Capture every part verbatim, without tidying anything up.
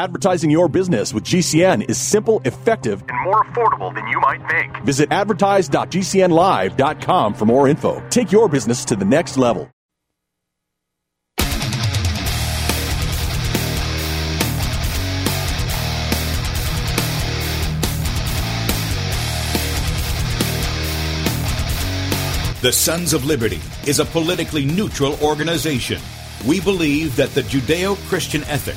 Advertising your business with G C N is simple, effective, and more affordable than you might think. Visit advertise dot g c n live dot com for more info. Take your business to the next level. The Sons of Liberty is a politically neutral organization. We believe that the Judeo-Christian ethic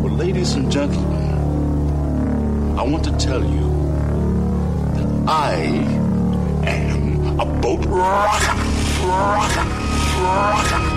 Well, ladies and gentlemen, I want to tell you that I am a boat rocker, rocker, rocker.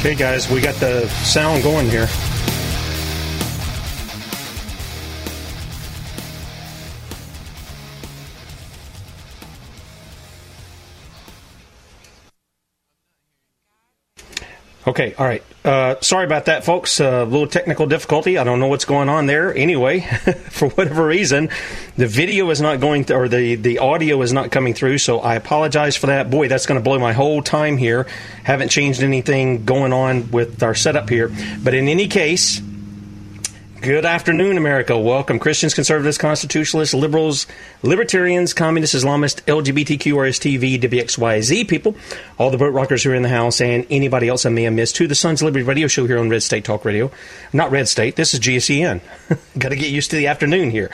Hey guys, we got the sound going here. Okay, all right. Uh, sorry about that, folks. A uh, little technical difficulty. I don't know what's going on there. Anyway, for whatever reason, the video is not going, th- or the, the audio is not coming through, so I apologize for that. Boy, that's going to blow my whole time here. Haven't changed anything going on with our setup here. But in any case, good afternoon, America. Welcome, Christians, conservatives, constitutionalists, liberals, libertarians, communists, Islamists, L G B T Q, R S T V, W X Y Z people, all the boat rockers who are in the house, and anybody else I may have missed, to the Sons of Liberty radio show here on Red State Talk Radio. Not Red State, this is G C N. Got to get used to the afternoon here.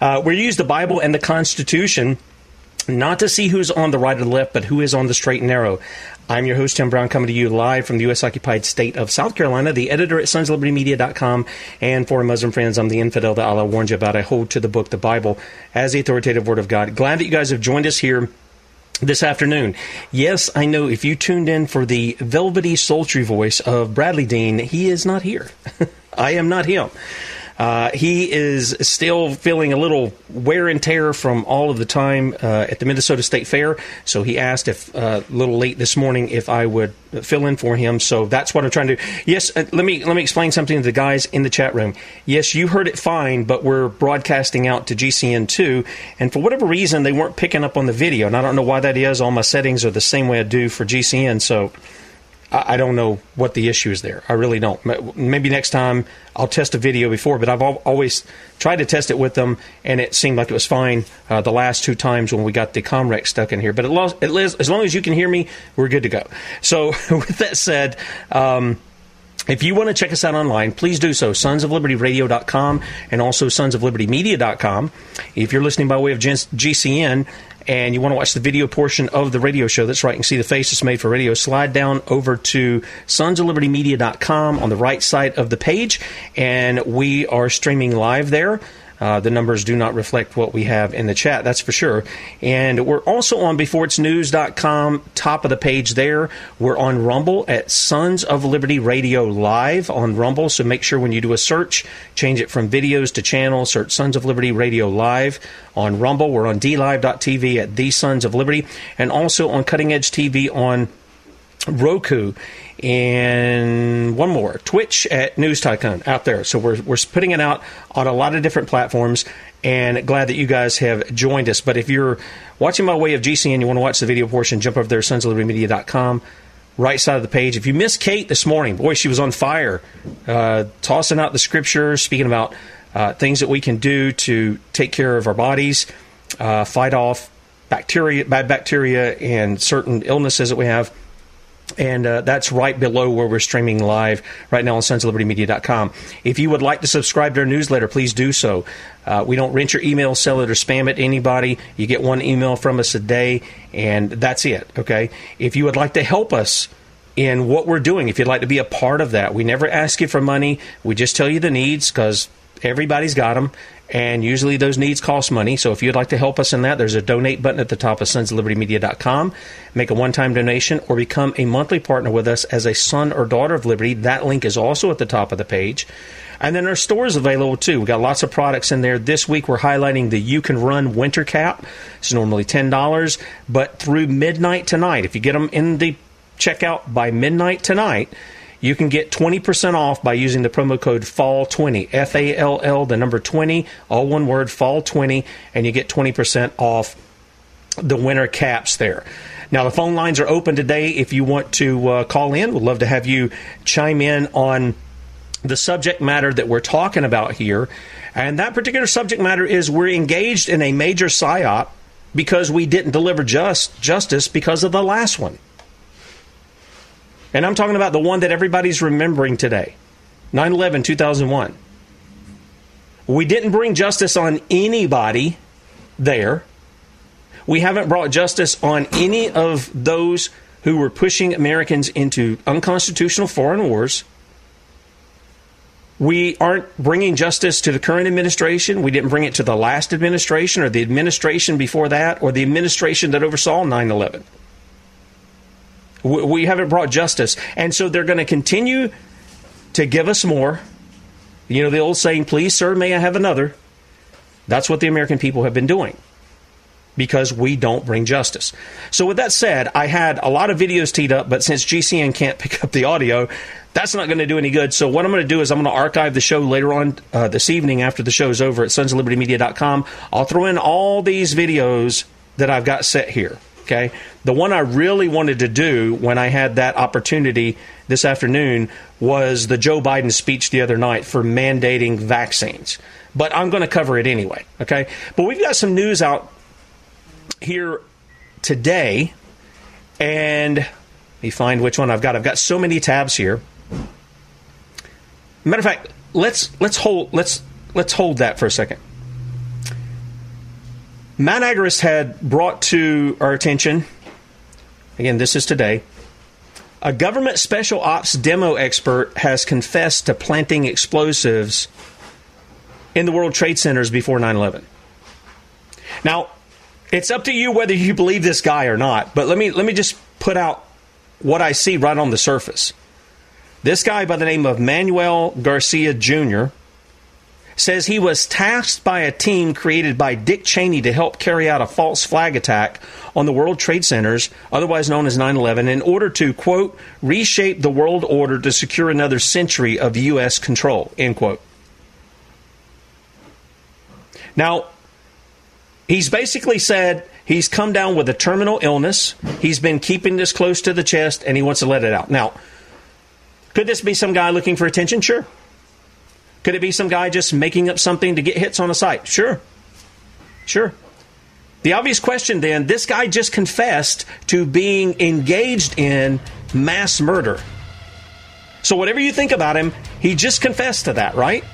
Uh, we use the Bible and the Constitution not to see who's on the right or the left, but who is on the straight and narrow. I'm your host, Tim Brown, coming to you live from the U S-occupied state of South Carolina, the editor at sons liberty media dot com, and for Muslim friends, I'm the infidel that Allah warned you about. I hold to the book, the Bible, as the authoritative word of God. Glad that you guys have joined us here this afternoon. Yes, I know if you tuned in for the velvety, sultry voice of Bradley Dean, he is not here. I am not him. Uh, he is still feeling a little wear and tear from all of the time uh, at the Minnesota State Fair, so he asked if uh, a little late this morning if I would fill in for him. So that's what I'm trying to do. Yes, uh, let me let me explain something to the guys in the chat room. Yes, you heard it fine, but we're broadcasting out to G C N two, and for whatever reason they weren't picking up on the video, and I don't know why that is. All my settings are the same way I do for G C N, so I don't know what the issue is there. I really don't. Maybe next time I'll test a video before, but I've always tried to test it with them, and it seemed like it was fine uh, the last two times when we got the Comrex stuck in here. But it lost, it, as long as you can hear me, we're good to go. So with that said, um, if you want to check us out online, please do so, sons of liberty radio dot com and also sons of liberty media dot com. If you're listening by way of G C N, and you want to watch the video portion of the radio show, that's right, you can see the face that's made for radio, slide down over to sons of liberty media dot com on the right side of the page, and we are streaming live there. Uh, the numbers do not reflect what we have in the chat, that's for sure. And we're also on before it's news dot com, top of the page there. We're on Rumble at Sons of Liberty Radio Live on Rumble, so make sure when you do a search, change it from videos to channel, search Sons of Liberty Radio Live on Rumble. We're on d live dot t v at The Sons of Liberty, and also on Cutting Edge T V on Roku, and one more, Twitch at News Tycoon, out there. So we're we're putting it out on a lot of different platforms, and glad that you guys have joined us. But if you're watching by way of G C N, you want to watch the video portion, jump over there, sons of liberty media dot com, right side of the page. If you missed Kate this morning, boy, she was on fire, uh, tossing out the scriptures, speaking about uh, things that we can do to take care of our bodies, uh, fight off bacteria, bad bacteria and certain illnesses that we have. And uh, that's right below where we're streaming live right now on sons of liberty media dot com. If you would like to subscribe to our newsletter, please do so. Uh, we don't rent your email, sell it, or spam it to anybody. You get one email from us a day, and that's it, okay? If you would like to help us in what we're doing, if you'd like to be a part of that, we never ask you for money. We just tell you the needs because everybody's got them. And usually those needs cost money. So if you'd like to help us in that, there's a donate button at the top of sons of liberty media dot com. Make a one-time donation or become a monthly partner with us as a son or daughter of Liberty. That link is also at the top of the page. And then our store is available, too. We've got lots of products in there. This week we're highlighting the You Can Run Winter Cap. It's normally ten dollars. But through midnight tonight, if you get them in the checkout by midnight tonight, you can get twenty percent off by using the promo code fall twenty, F A L L, the number twenty, all one word, fall twenty, and you get twenty percent off the winter caps there. Now, the phone lines are open today if you want to uh, call in. We'd love to have you chime in on the subject matter that we're talking about here. And that particular subject matter is we're engaged in a major psyop because we didn't deliver just justice because of the last one. And I'm talking about the one that everybody's remembering today, nine eleven two thousand one. We didn't bring justice on anybody there. We haven't brought justice on any of those who were pushing Americans into unconstitutional foreign wars. We aren't bringing justice to the current administration. We didn't bring it to the last administration or the administration before that or the administration that oversaw nine eleven. We haven't brought justice. And so they're going to continue to give us more. You know, the old saying, please, sir, may I have another? That's what the American people have been doing because we don't bring justice. So with that said, I had a lot of videos teed up, but since G C N can't pick up the audio, that's not going to do any good. So what I'm going to do is I'm going to archive the show later on uh, this evening after the show's over at sons of liberty media dot com. I'll throw in all these videos that I've got set here. Okay, the one I really wanted to do when I had that opportunity this afternoon was the Joe Biden speech the other night for mandating vaccines. But I'm going to cover it anyway. Okay, but we've got some news out here today. And let me find which one I've got. I've got so many tabs here. Matter of fact, let's let's hold let's let's hold that for a second. Matt Agrist had brought to our attention, again, this is today, a government special ops demo expert has confessed to planting explosives in the World Trade Centers before nine eleven. Now, it's up to you whether you believe this guy or not, but let me let me just put out what I see right on the surface. This guy by the name of Manuel Garcia Junior says he was tasked by a team created by Dick Cheney to help carry out a false flag attack on the World Trade Centers, otherwise known as nine eleven, in order to, quote, reshape the world order to secure another century of U S control, end quote. Now, he's basically said he's come down with a terminal illness, he's been keeping this close to the chest, and he wants to let it out. Now, could this be some guy looking for attention? Sure. Could it be some guy just making up something to get hits on a site? Sure. Sure. The obvious question then, this guy just confessed to being engaged in mass murder. So whatever you think about him, he just confessed to that, right?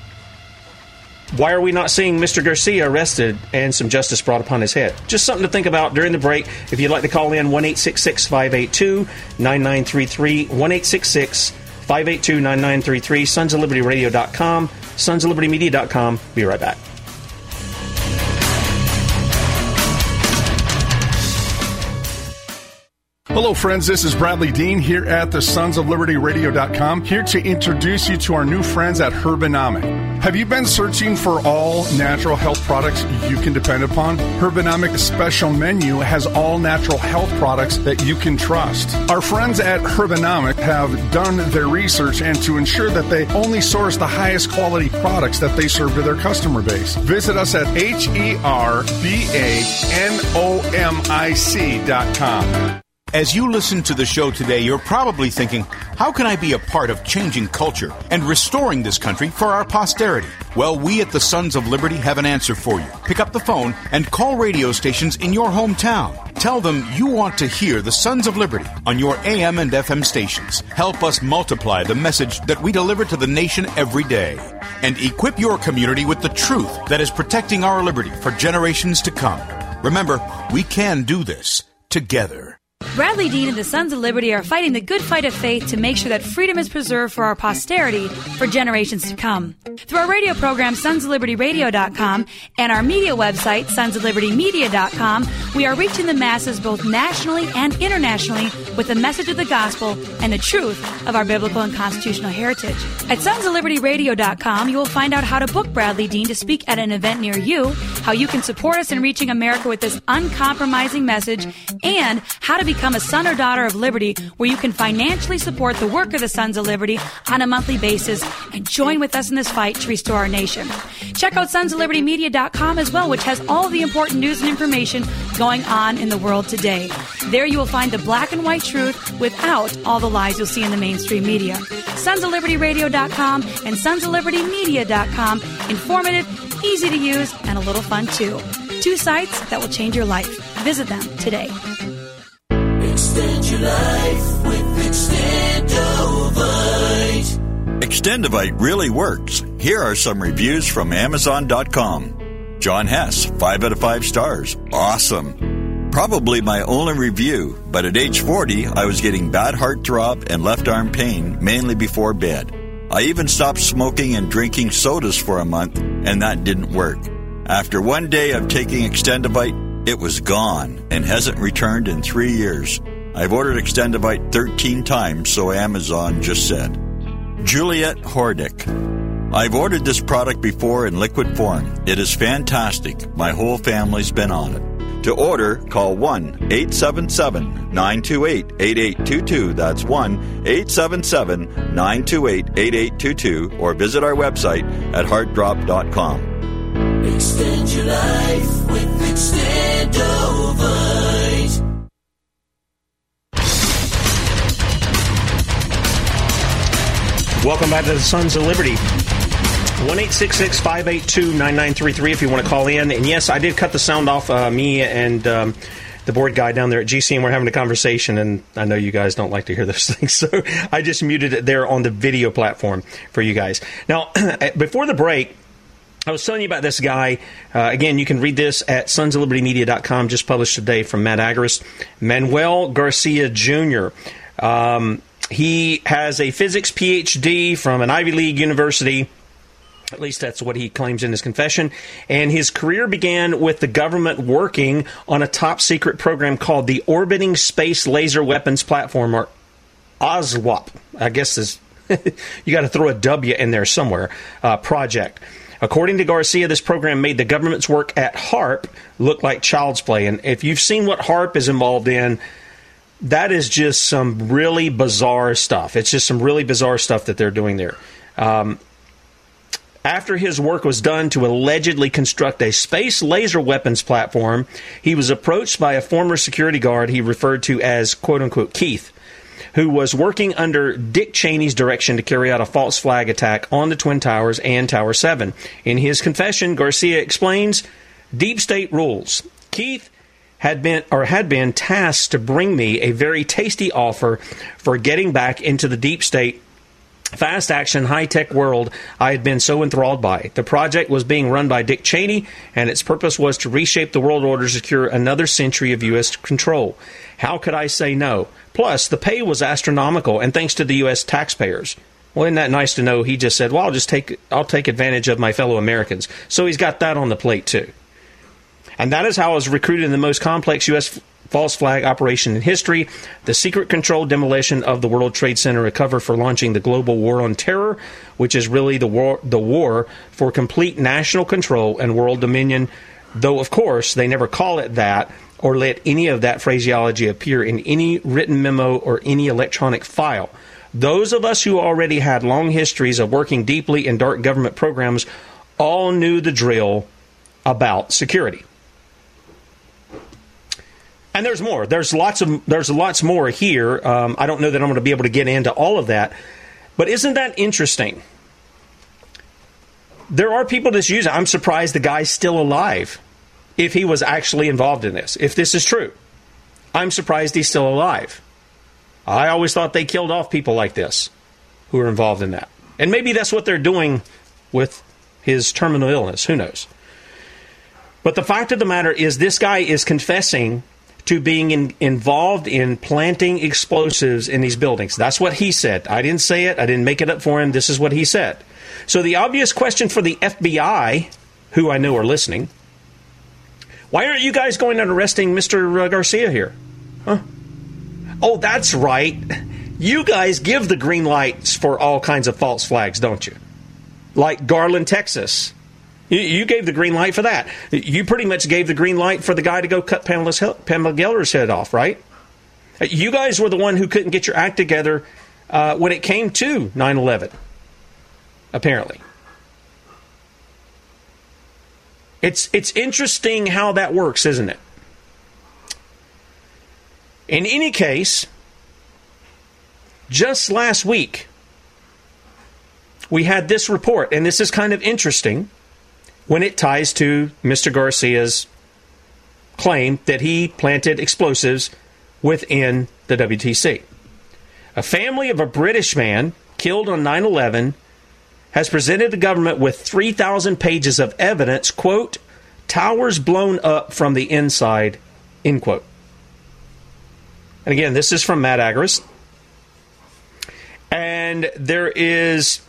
Why are we not seeing Mister Garcia arrested and some justice brought upon his head? Just something to think about during the break. If you'd like to call in, one eight six six five eight two nine nine three three, one eight six six five eight two nine nine three three. five eight two nine nine three three, sons of liberty radio dot com, sons of liberty media dot com. Be right back. Hello, friends. This is Bradley Dean here at the sons of liberty radio dot com, here to introduce you to our new friends at Herbonomic. Have you been searching for all natural health products you can depend upon? Herbonomic's special menu has all natural health products that you can trust. Our friends at Herbonomic have done their research and to ensure that they only source the highest quality products that they serve to their customer base. Visit us at H E R B A N O M I C dot com. As you listen to the show today, you're probably thinking, how can I be a part of changing culture and restoring this country for our posterity? Well, we at the Sons of Liberty have an answer for you. Pick up the phone and call radio stations in your hometown. Tell them you want to hear the Sons of Liberty on your A M and F M stations. Help us multiply the message that we deliver to the nation every day. And equip your community with the truth that is protecting our liberty for generations to come. Remember, we can do this together. Bradley Dean and the Sons of Liberty are fighting the good fight of faith to make sure that freedom is preserved for our posterity for generations to come. Through our radio program, sons of liberty radio dot com, and our media website, sons of liberty media dot com, we are reaching the masses both nationally and internationally with the message of the gospel and the truth of our biblical and constitutional heritage. At sons of liberty radio dot com, you will find out how to book Bradley Dean to speak at an event near you, how you can support us in reaching America with this uncompromising message, and how to be Become a son or daughter of liberty, where you can financially support the work of the Sons of Liberty on a monthly basis and join with us in this fight to restore our nation. Check out sons of liberty media dot com as well, which has all the important news and information going on in the world today. There you will find the black and white truth without all the lies you'll see in the mainstream media. sons of liberty radio dot com and sons of liberty media dot com. Informative, easy to use, and a little fun too. Two sites that will change your life. Visit them today. Extend your life with Extendovite. Extendovite really works. Here are some reviews from Amazon dot com. John Hess, five out of five stars. Awesome. Probably my only review, but at age forty, I was getting bad heart throb and left arm pain, mainly before bed. I even stopped smoking and drinking sodas for a month, and that didn't work. After one day of taking Extendovite, it was gone and hasn't returned in three years. I've ordered Extendovite thirteen times, so Amazon just said. Juliet Hordick. I've ordered this product before in liquid form. It is fantastic. My whole family's been on it. To order, call one eight seven seven nine two eight eight eight two two. That's one eight seven seven nine two eight eight eight two two. Or visit our website at heart drop dot com. Extend your life with Extendovite. Welcome back to the Sons of Liberty. one eight six six five eight two nine nine three three if you want to call in. And yes, I did cut the sound off. Uh, me and um, the board guy down there at G C M were having a conversation, and I know you guys don't like to hear those things, so I just muted it there on the video platform for you guys. Now, before the break, I was telling you about this guy. Uh, again, you can read this at sons of liberty media dot com, just published today from Matt Agaris. Manuel Garcia Junior Um, he has a physics P H D from an Ivy League university. At least that's what he claims in his confession. And his career began with the government working on a top-secret program called the Orbiting Space Laser Weapons Platform, or O S W A P. I guess is you got to throw a W in there somewhere, uh, project. According to Garcia, this program made the government's work at HAARP look like child's play. And if you've seen what HAARP is involved in, that is just some really bizarre stuff. It's just some really bizarre stuff that they're doing there. Um, after his work was done to allegedly construct a space laser weapons platform, he was approached by a former security guard he referred to as, quote-unquote, Keith, who was working under Dick Cheney's direction to carry out a false flag attack on the Twin Towers and Tower seven. In his confession, Garcia explains, deep state rules. Keith had been or had been tasked to bring me a very tasty offer for getting back into the deep state, fast action, high-tech world I had been so enthralled by. The project was being run by Dick Cheney, and its purpose was to reshape the world order to secure another century of U S control. How could I say no? Plus, the pay was astronomical, and thanks to the U S taxpayers. Well, isn't that nice to know? He just said, well, I'll just take I'll take advantage of my fellow Americans. So he's got that on the plate, too. And that is how I was recruited in the most complex U S false flag operation in history, the secret controlled demolition of the World Trade Center, a cover for launching the global war on terror, which is really the war, the war for complete national control and world dominion, though, of course, they never call it that or let any of that phraseology appear in any written memo or any electronic file. Those of us who already had long histories of working deeply in dark government programs all knew the drill about security. And there's more. There's lots of there's lots more here. Um, I don't know that I'm going to be able to get into all of that. But isn't that interesting? There are people that's using it. I'm surprised the guy's still alive if he was actually involved in this. If this is true, I'm surprised he's still alive. I always thought they killed off people like this who are involved in that. And maybe that's what they're doing with his terminal illness. Who knows? But the fact of the matter is this guy is confessing to being in, involved in planting explosives in these buildings. That's what he said. I didn't say it. I didn't make it up for him. This is what he said. So the obvious question for the F B I, who I know are listening, why aren't you guys going and arresting Mister Garcia here? Huh? Oh, that's right. You guys give the green lights for all kinds of false flags, don't you? Like Garland, Texas. You gave the green light for that. You pretty much gave the green light for the guy to go cut Pamela, Pamela Geller's head off, right? You guys were the one who couldn't get your act together uh, when it came to nine eleven, apparently. It's, it's interesting how that works, isn't it? In any case, just last week, we had this report, and this is kind of interesting when it ties to Mister Garcia's claim that he planted explosives within the W T C. A family of a British man killed on nine eleven has presented the government with three thousand pages of evidence, quote, towers blown up from the inside, end quote. And again, this is from Matt Agrist. And there is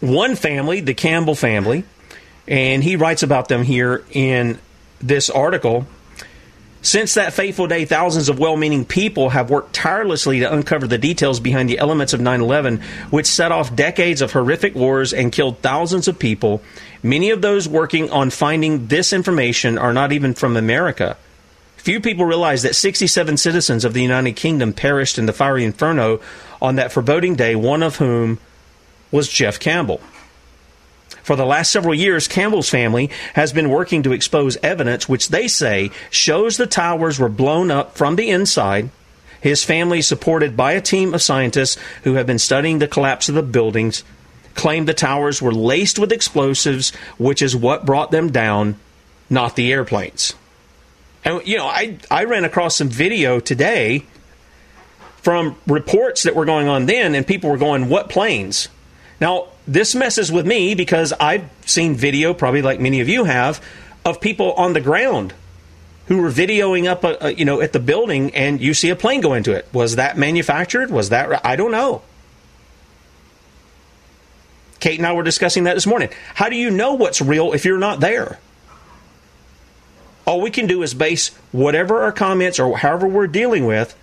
one family, the Campbell family, and he writes about them here in this article. Since that fateful day, thousands of well-meaning people have worked tirelessly to uncover the details behind the elements of nine eleven, which set off decades of horrific wars and killed thousands of people. Many of those working on finding this information are not even from America. Few people realize that sixty-seven citizens of the United Kingdom perished in the fiery inferno on that foreboding day, one of whom was Jeff Campbell. For the last several years, Campbell's family has been working to expose evidence which they say shows the towers were blown up from the inside. His family, supported by a team of scientists who have been studying the collapse of the buildings, claimed the towers were laced with explosives, which is what brought them down, not the airplanes. And, you know, I, I ran across some video today from reports that were going on then, and people were going, what planes? Now, this messes with me because I've seen video, probably like many of you have, of people on the ground who were videoing up, a, a, you know, at the building, and you see a plane go into it. Was that manufactured? Was that? I don't know. Kate and I were discussing that this morning. How do you know what's real if you're not there? All we can do is base whatever our comments or however we're dealing with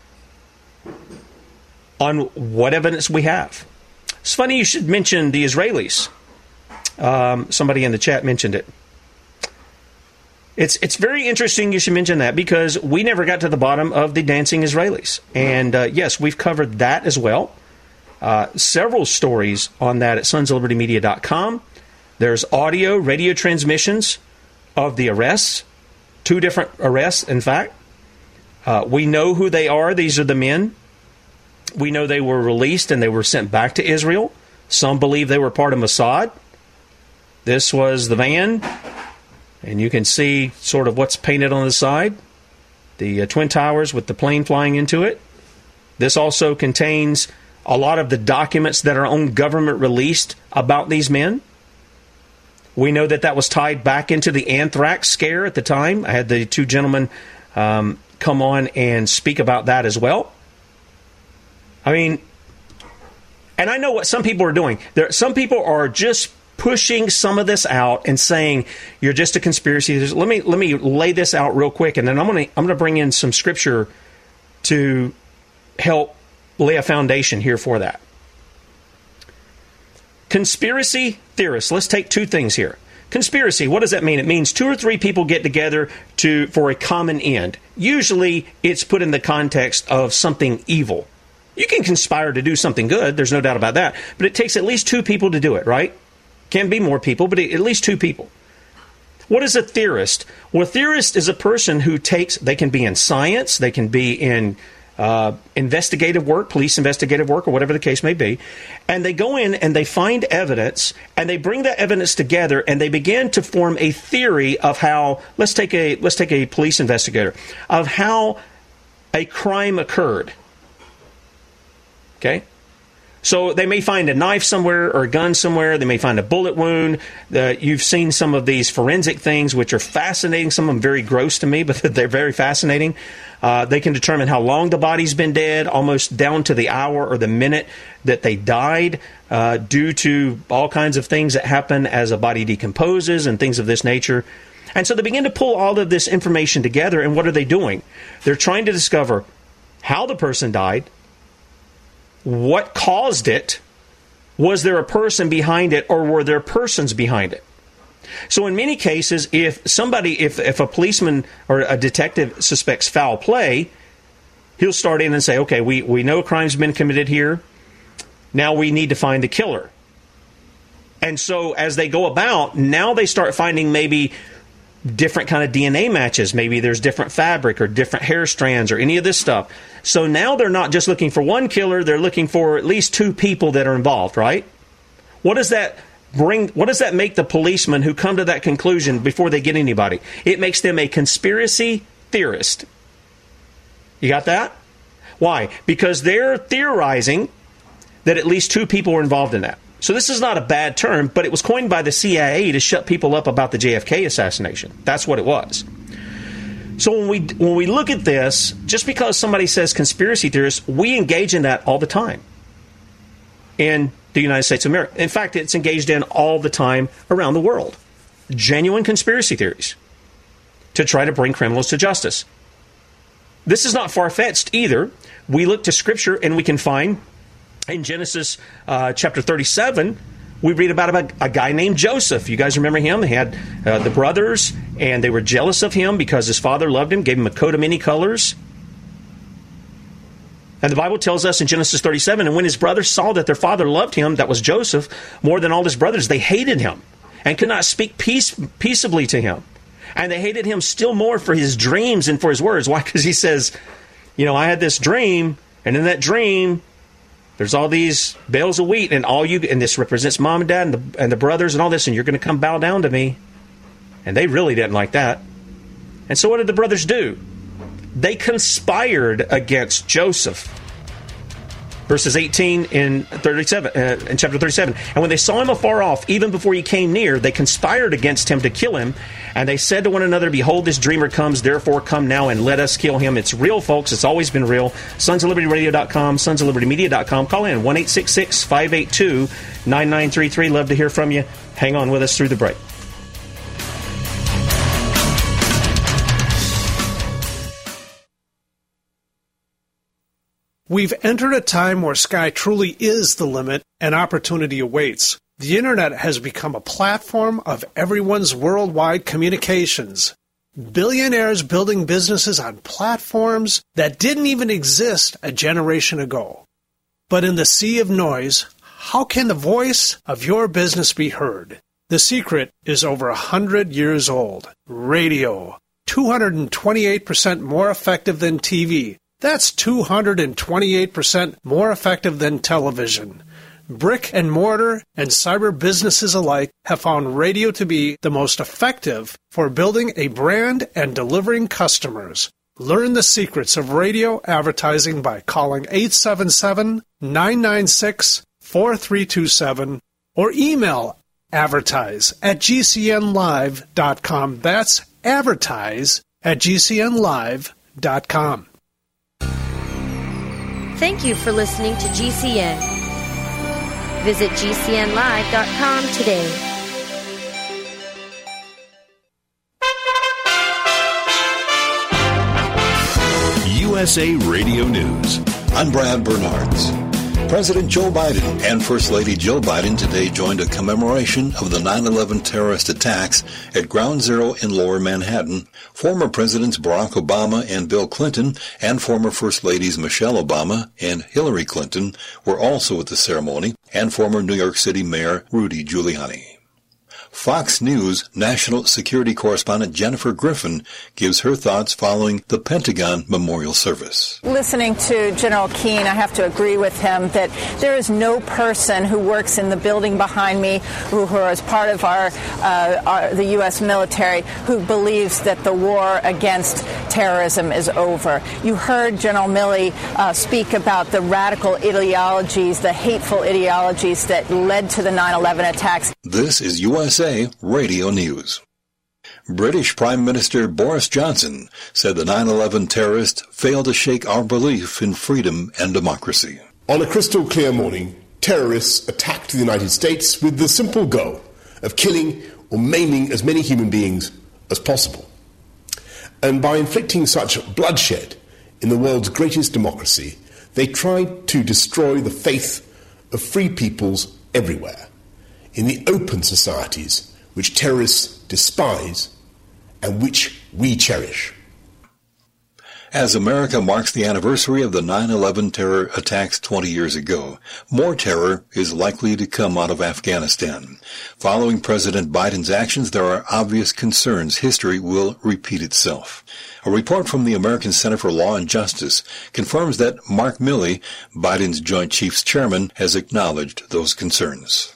on what evidence we have. It's funny you should mention the Israelis. Um, somebody in the chat mentioned it. It's it's very interesting you should mention that because we never got to the bottom of the dancing Israelis. And uh, yes, we've covered that as well. Uh, several stories on that at sons of liberty media dot com. There's audio, radio transmissions of the arrests. Two different arrests, in fact. Uh, we know who they are. These are the men. We know they were released and they were sent back to Israel. Some believe they were part of Mossad. This was the van. And you can see sort of what's painted on the side. The uh, Twin Towers with the plane flying into it. This also contains a lot of the documents that our own government released about these men. We know that that was tied back into the anthrax scare at the time. I had the two gentlemen um, come on and speak about that as well. I mean, and I know what some people are doing. There, some people are just pushing some of this out and saying you're just a conspiracy. Let me let me lay this out real quick, and then I'm gonna I'm gonna bring in some scripture to help lay a foundation here for that. Conspiracy theorists. Let's take two things here. Conspiracy. What does that mean? It means two or three people get together to for a common end. Usually, it's put in the context of something evil. You can conspire to do something good. There's no doubt about that. But it takes at least two people to do it, right? Can be more people, but at least two people. What is a theorist? Well, a theorist is a person who takes, they can be in science, they can be in uh, investigative work, police investigative work, or whatever the case may be, and they go in and they find evidence, and they bring that evidence together, and they begin to form a theory of how, let's take a, let's take a police investigator, of how a crime occurred. Okay? So they may find a knife somewhere or a gun somewhere. They may find a bullet wound. Uh, you've seen some of these forensic things, which are fascinating. Some of them very gross to me, but they're very fascinating. Uh, they can determine how long the body's been dead, almost down to the hour or the minute that they died, uh, due to all kinds of things that happen as a body decomposes and things of this nature. And so they begin to pull all of this information together, and what are they doing? They're trying to discover how the person died, what caused it? Was there a person behind it, or were there persons behind it? So in many cases, if somebody, if, if a policeman or a detective suspects foul play, he'll start in and say, okay, we, we know a crime's been committed here. Now we need to find the killer. And so as they go about, now they start finding maybe different kind of D N A matches. Maybe there's different fabric or different hair strands or any of this stuff. So now they're not just looking for one killer, they're looking for at least two people that are involved, right? What does that bring, what does that make the policemen who come to that conclusion before they get anybody? It makes them a conspiracy theorist. You got that? Why? Because they're theorizing that at least two people were involved in that. So this is not a bad term, but it was coined by the C I A to shut people up about the J F K assassination. That's what it was. So when we when we look at this, just because somebody says conspiracy theorists, we engage in that all the time in the United States of America. In fact, it's engaged in all the time around the world. Genuine conspiracy theories to try to bring criminals to justice. This is not far-fetched either. We look to Scripture and we can find... In Genesis uh, chapter thirty-seven, we read about, about a guy named Joseph. You guys remember him? He had uh, the brothers, and they were jealous of him because his father loved him, gave him a coat of many colors. And the Bible tells us in Genesis thirty-seven, and when his brothers saw that their father loved him, that was Joseph, more than all his brothers, they hated him and could not speak peace, peaceably to him. And they hated him still more for his dreams and for his words. Why? Because he says, you know, I had this dream, and in that dream... There's all these bales of wheat, and all you, and this represents mom and dad and the, and the brothers and all this, and you're going to come bow down to me. And they really didn't like that. And so what did the brothers do? They conspired against Joseph. Verses eighteen in thirty-seven, uh, in chapter thirty-seven. And when they saw him afar off, even before he came near, they conspired against him to kill him. And they said to one another, behold, this dreamer comes, therefore come now and let us kill him. It's real, folks. It's always been real. sons of liberty radio dot com, sons of liberty media dot com. Call in one eight six six, five eight two, nine nine three three. Love to hear from you. Hang on with us through the break. We've entered a time where sky truly is the limit and opportunity awaits. The Internet has become a platform of everyone's worldwide communications. Billionaires building businesses on platforms that didn't even exist a generation ago. But in the sea of noise, how can the voice of your business be heard? The secret is over one hundred years old. Radio. two hundred twenty-eight percent more effective than T V. That's two hundred twenty-eight percent more effective than television. Brick and mortar and cyber businesses alike have found radio to be the most effective for building a brand and delivering customers. Learn the secrets of radio advertising by calling eight seven seven, nine nine six, four three two seven or email advertise at g c n live dot com. That's advertise at g c n live dot com. Thank you for listening to G C N. Visit G C N live dot com today. U S A Radio News. I'm Brad Bernards. President Joe Biden and First Lady Jill Biden today joined a commemoration of the nine eleven terrorist attacks at Ground Zero in Lower Manhattan. Former Presidents Barack Obama and Bill Clinton and former First Ladies Michelle Obama and Hillary Clinton were also at the ceremony, and former New York City Mayor Rudy Giuliani. Fox News national security correspondent Jennifer Griffin gives her thoughts following the Pentagon memorial service. Listening to General Keane, I have to agree with him that there is no person who works in the building behind me, who, who is part of our, uh, our the U S military, who believes that the war against terrorism is over. You heard General Milley uh, speak about the radical ideologies, the hateful ideologies that led to the nine eleven attacks. This is U S A Radio News. British Prime Minister Boris Johnson said the nine eleven terrorists failed to shake our belief in freedom and democracy. On a crystal clear morning, terrorists attacked the United States with the simple goal of killing or maiming as many human beings as possible. And by inflicting such bloodshed in the world's greatest democracy, they tried to destroy the faith of free peoples everywhere, in the open societies which terrorists despise and which we cherish. As America marks the anniversary of the nine eleven terror attacks twenty years ago, more terror is likely to come out of Afghanistan. Following President Biden's actions, there are obvious concerns history will repeat itself. A report from the American Center for Law and Justice confirms that Mark Milley, Biden's Joint Chiefs Chairman, has acknowledged those concerns.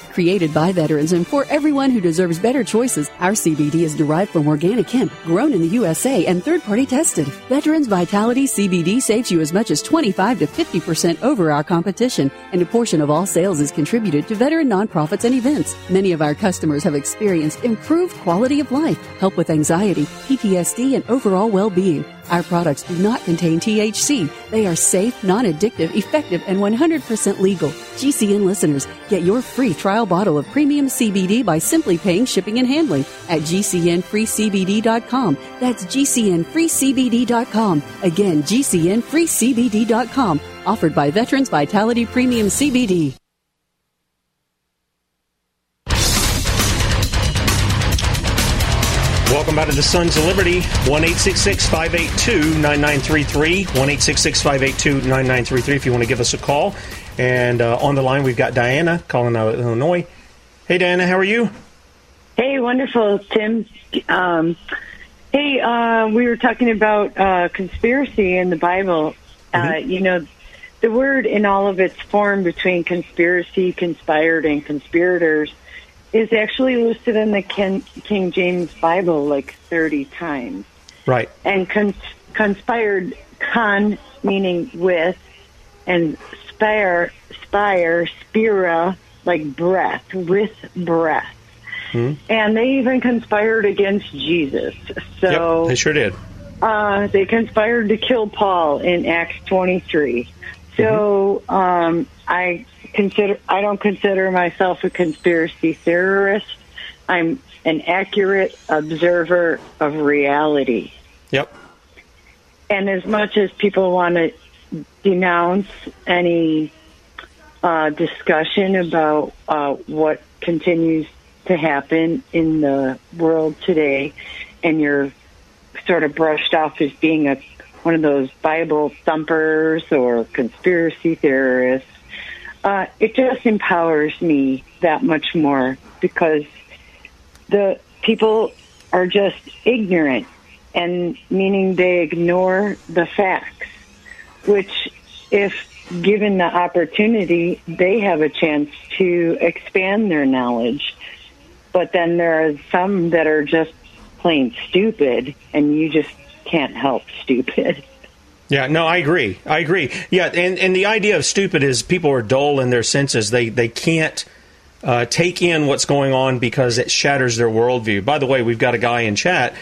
Created by veterans and for everyone who deserves better choices, our C B D is derived from organic hemp, grown in the U S A, and third-party tested. Veterans Vitality C B D saves you as much as twenty-five to fifty percent over our competition, and a portion of all sales is contributed to veteran nonprofits and events. Many of our customers have experienced improved quality of life, help with anxiety, P T S D, and overall well-being. Our products do not contain T H C. They are safe, non-addictive, effective, and one hundred percent legal. G C N listeners, get your free trial bottle of premium C B D by simply paying shipping and handling at G C N free C B D dot com. That's G C N free C B D dot com. Again, G C N free C B D dot com. Offered by Veterans Vitality Premium C B D. Welcome back to the Sons of Liberty. One eight six six, five eight two, nine nine three three. one eight six six, five eight two, nine nine three three if you want to give us a call. And uh, on the line, we've got Diana calling out of Illinois. Hey, Diana, how are you? Hey, wonderful, Tim. Um, hey, uh, we were talking about uh, conspiracy in the Bible. Mm-hmm. Uh, you know, the word in all of its form between conspiracy, conspired, and conspirators is actually listed in the Ken, King James Bible like thirty times. Right. And cons, conspired, con, meaning with, and spire, spire, spira, like breath, with breath. Hmm. And they even conspired against Jesus. So yep, they sure did. Uh, they conspired to kill Paul in Acts twenty-three. So mm-hmm. um, I... Consider I don't consider myself a conspiracy theorist. I'm an accurate observer of reality. Yep. And as much as people want to denounce any uh, discussion about uh, what continues to happen in the world today, and you're sort of brushed off as being a one of those Bible thumpers or conspiracy theorists, Uh, it just empowers me that much more because the people are just ignorant, and meaning they ignore the facts, which if given the opportunity, they have a chance to expand their knowledge. But then there are some that are just plain stupid, and you just can't help stupid. Yeah, no, I agree. I agree. Yeah, and, and the idea of stupid is people are dull in their senses. They they can't uh, take in what's going on because it shatters their worldview. By the way, we've got a guy in chat.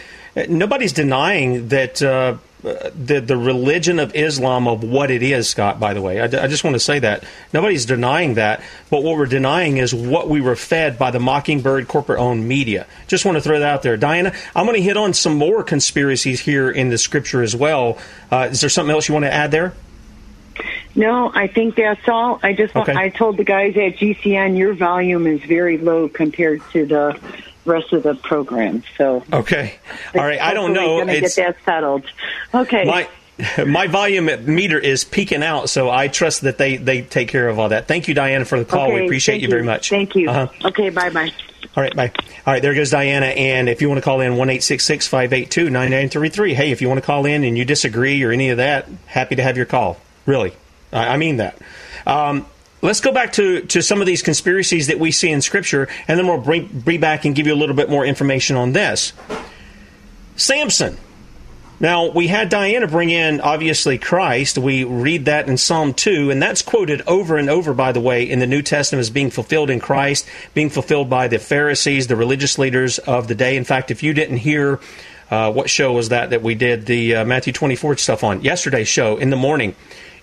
Nobody's denying that uh, the, the religion of Islam of what it is, Scott, by the way. I, I just want to say that. Nobody's denying that. But what we're denying is what we were fed by the Mockingbird corporate-owned media. Just want to throw that out there. Diana, I'm going to hit on some more conspiracies here in the Scripture as well. Uh, is there something else you want to add there? No, I think that's all. I just want, okay. I told the guys at G C N your volume is very low compared to the rest of the program. So okay, all right. I don't know. It's get that settled. Okay. My- My volume meter is peaking out, so I trust that they, they take care of all that. Thank you, Diana, for the call. Okay, we appreciate you, you very much. Thank you. Uh-huh. Okay, bye-bye. All right, bye. All right, there goes Diana. And if you want to call in, one eight six six, five eight two, nine nine three three. Hey, if you want to call in and you disagree or any of that, happy to have your call. Really. I, I mean that. Um, let's go back to, to some of these conspiracies that we see in Scripture, and then we'll bring, bring back and give you a little bit more information on this. Samson. Now, we had Diana bring in, obviously, Christ. We read that in Psalm two, and that's quoted over and over, by the way, in the New Testament as being fulfilled in Christ, being fulfilled by the Pharisees, the religious leaders of the day. In fact, if you didn't hear, uh, what show was that that we did the uh, Matthew twenty-four stuff on? Yesterday's show, in the morning.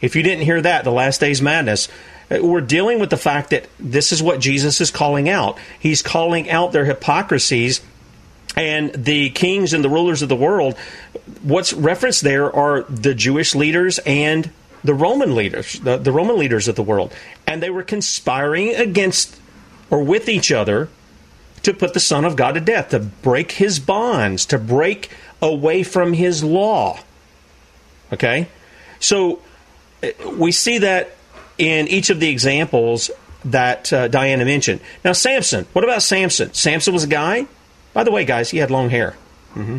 If you didn't hear that, The Last Day's Madness, we're dealing with the fact that this is what Jesus is calling out. He's calling out their hypocrisies. And the kings and the rulers of the world, what's referenced there are the Jewish leaders and the Roman leaders, the, the Roman leaders of the world. And they were conspiring against or with each other to put the Son of God to death, to break his bonds, to break away from his law. Okay? So we see that in each of the examples that uh, Diana mentioned. Now, Samson. What about Samson? Samson was a guy. By the way, guys, he had long hair. Mm-hmm.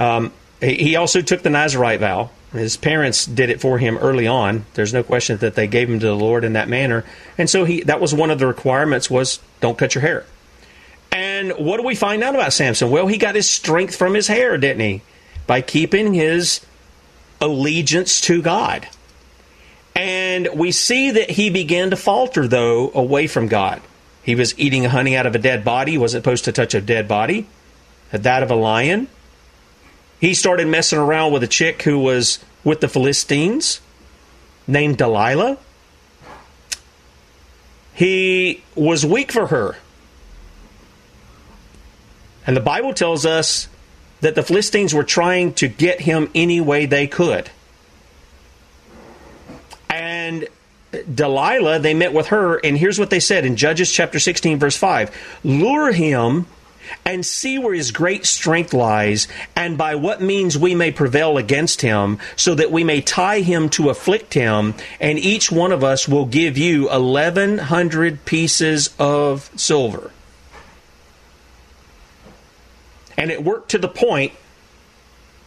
Um, he also took the Nazirite vow. His parents did it for him early on. There's no question that they gave him to the Lord in that manner. And so he that was one of the requirements was don't cut your hair. And what do we find out about Samson? Well, he got his strength from his hair, didn't he? By keeping his allegiance to God. And we see that he began to falter, though, away from God. He was eating honey out of a dead body. He wasn't supposed to touch a dead body. That of a lion. He started messing around with a chick who was with the Philistines named Delilah. He was weak for her. And the Bible tells us that the Philistines were trying to get him any way they could. And Delilah, they met with her, and here's what they said in Judges chapter sixteen, verse five. Lure him and see where his great strength lies, and by what means we may prevail against him, so that we may tie him to afflict him, and each one of us will give you eleven hundred pieces of silver. And it worked to the point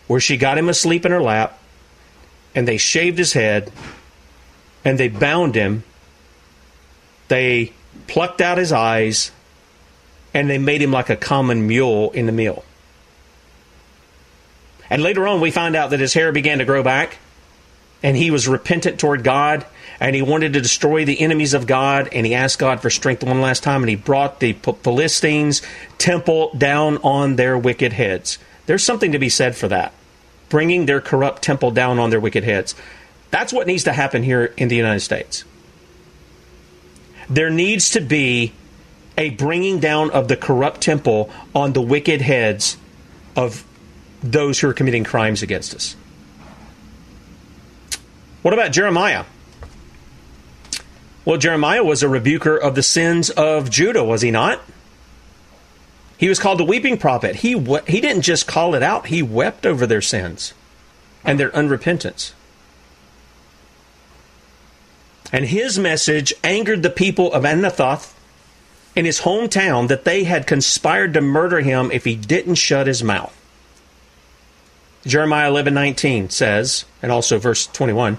where she got him asleep in her lap, and they shaved his head, and they bound him, they plucked out his eyes, and they made him like a common mule in the mill. And later on, we find out that his hair began to grow back, and he was repentant toward God, and he wanted to destroy the enemies of God, and he asked God for strength one last time, and he brought the Philistines' temple down on their wicked heads. There's something to be said for that, bringing their corrupt temple down on their wicked heads. That's what needs to happen here in the United States. There needs to be a bringing down of the corrupt temple on the wicked heads of those who are committing crimes against us. What about Jeremiah? Well, Jeremiah was a rebuker of the sins of Judah, was he not? He was called the weeping prophet. He we- he didn't just call it out. He wept over their sins and their unrepentance. And his message angered the people of Anathoth in his hometown that they had conspired to murder him if he didn't shut his mouth. Jeremiah eleven nineteen says, and also verse twenty-one,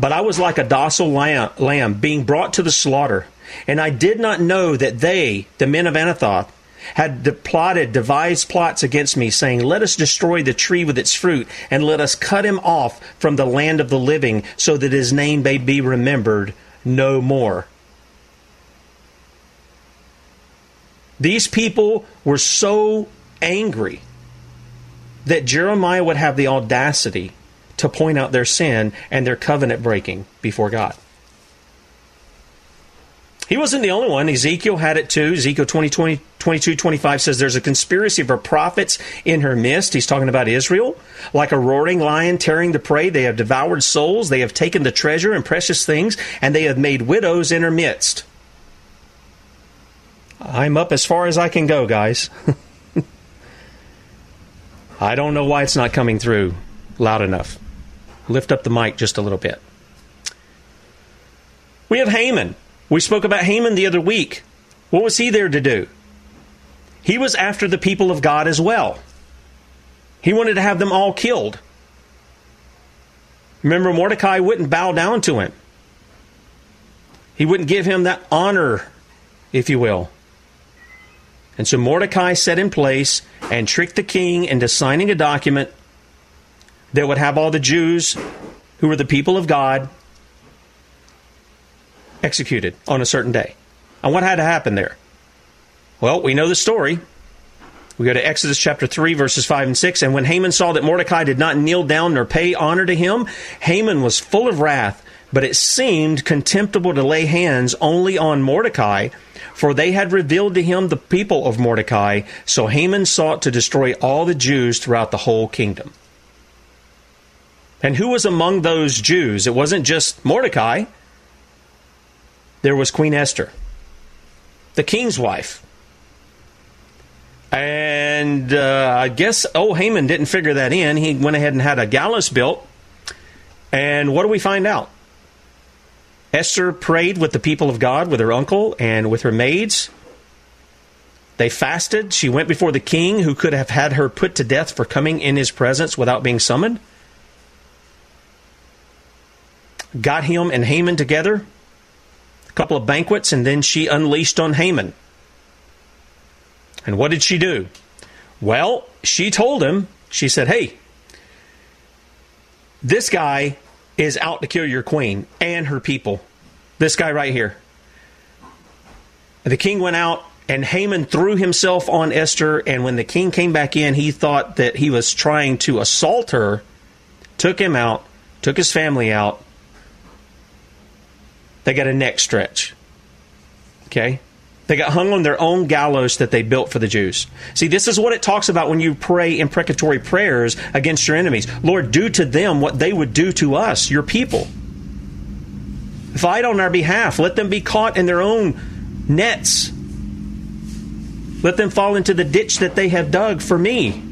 But I was like a docile lamb being brought to the slaughter, and I did not know that they, the men of Anathoth, had plotted, devised plots against me, saying, Let us destroy the tree with its fruit, and let us cut him off from the land of the living, so that his name may be remembered no more. These people were so angry that Jeremiah would have the audacity to point out their sin and their covenant breaking before God. He wasn't the only one. Ezekiel had it too. Ezekiel twenty, twenty, twenty-two, twenty-five says there's a conspiracy of her prophets in her midst. He's talking about Israel. Like a roaring lion tearing the prey, they have devoured souls. They have taken the treasure and precious things, and they have made widows in her midst. I'm up as far as I can go, guys. I don't know why it's not coming through loud enough. Lift up the mic just a little bit. We have Haman. We spoke about Haman the other week. What was he there to do? He was after the people of God as well. He wanted to have them all killed. Remember, Mordecai wouldn't bow down to him. He wouldn't give him that honor, if you will. And so Mordecai sat in place and tricked the king into signing a document that would have all the Jews, who were the people of God, executed on a certain day. And what had to happen there? Well, we know the story. We go to Exodus chapter three, verses five and six. And when Haman saw that Mordecai did not kneel down nor pay honor to him, Haman was full of wrath, but it seemed contemptible to lay hands only on Mordecai, for they had revealed to him the people of Mordecai. So Haman sought to destroy all the Jews throughout the whole kingdom. And who was among those Jews? It wasn't just Mordecai. There was Queen Esther, the king's wife. And uh, I guess old Haman didn't figure that in. He went ahead and had a gallows built. And what do we find out? Esther prayed with the people of God, with her uncle and with her maids. They fasted. She went before the king, who could have had her put to death for coming in his presence without being summoned. Got him and Haman together, couple of banquets, and then she unleashed on Haman. And what did she do? Well, she told him, she said, hey, this guy is out to kill your queen and her people. This guy right here. The king went out, and Haman threw himself on Esther, and when the king came back in, he thought that he was trying to assault her, took him out, took his family out. They got a neck stretch. Okay? They got hung on their own gallows that they built for the Jews. See, this is what it talks about when you pray imprecatory prayers against your enemies. Lord, do to them what they would do to us, your people. Fight on our behalf. Let them be caught in their own nets. Let them fall into the ditch that they have dug for me.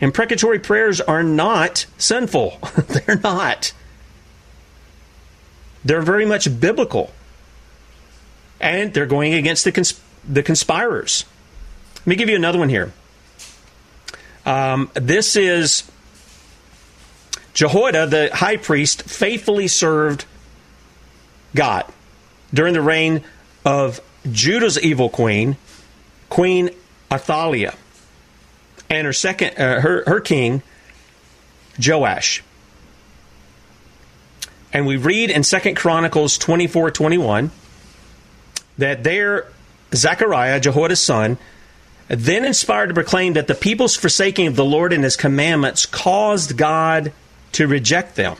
Imprecatory prayers are not sinful. They're not. They're very much biblical. And they're going against the consp- the conspirers. Let me give you another one here. Um, this is Jehoiada, the high priest, faithfully served God during the reign of Judah's evil queen, Queen Athaliah, and her second, uh, her, her king, Joash. And we read in Second Chronicles twenty-four twenty-one that there Zechariah, Jehoiada's son, then inspired to proclaim that the people's forsaking of the Lord and his commandments caused God to reject them.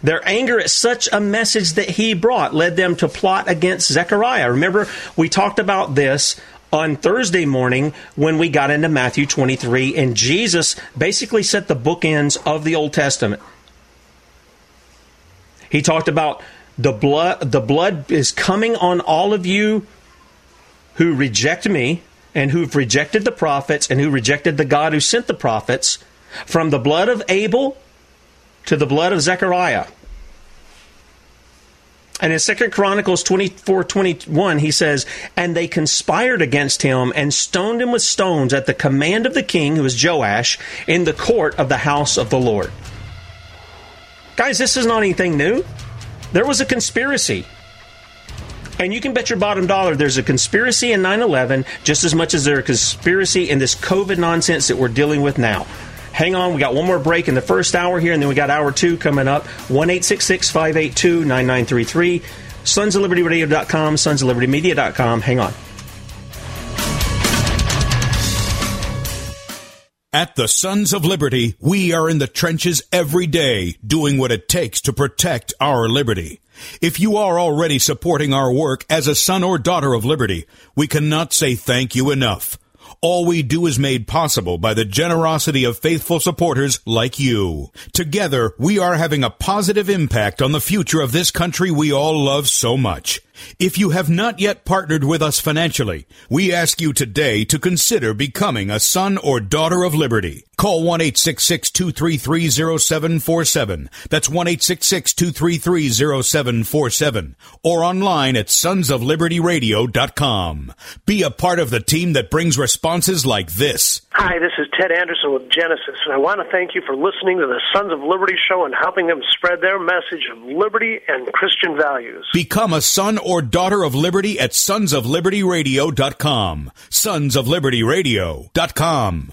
Their anger at such a message that he brought led them to plot against Zechariah. Remember, we talked about this on Thursday morning when we got into Matthew twenty-three, and Jesus basically set the bookends of the Old Testament. He talked about the blood the blood is coming on all of you who reject me and who've rejected the prophets and who rejected the God who sent the prophets, from the blood of Abel to the blood of Zechariah. And in Second Chronicles twenty-four twenty-one, he says, and they conspired against him and stoned him with stones at the command of the king, who was Joash, in the court of the house of the Lord. Guys, this is not anything new. There was a conspiracy. And you can bet your bottom dollar there's a conspiracy in nine eleven just as much as there's a conspiracy in this COVID nonsense that we're dealing with now. Hang on, we got one more break in the first hour here, and then we got hour two coming up. one eight six six, five eight two, nine nine three three. sons of liberty radio dot com, sons of liberty media dot com. Hang on. At the Sons of Liberty, we are in the trenches every day doing what it takes to protect our liberty. If you are already supporting our work as a son or daughter of liberty, we cannot say thank you enough. All we do is made possible by the generosity of faithful supporters like you. Together, we are having a positive impact on the future of this country we all love so much. If you have not yet partnered with us financially, we ask you today to consider becoming a son or daughter of liberty. Call one eight six six, two three three, zero seven four seven. That's one eight six six, two three three, zero seven four seven. Or online at sons of liberty radio dot com. Be a part of the team that brings responses like this. Hi, this is Ted Anderson with Genesis, and I want to thank you for listening to the Sons of Liberty show and helping them spread their message of liberty and Christian values. Become a son or daughter of liberty at sons of liberty radio dot com. sons of liberty radio dot com.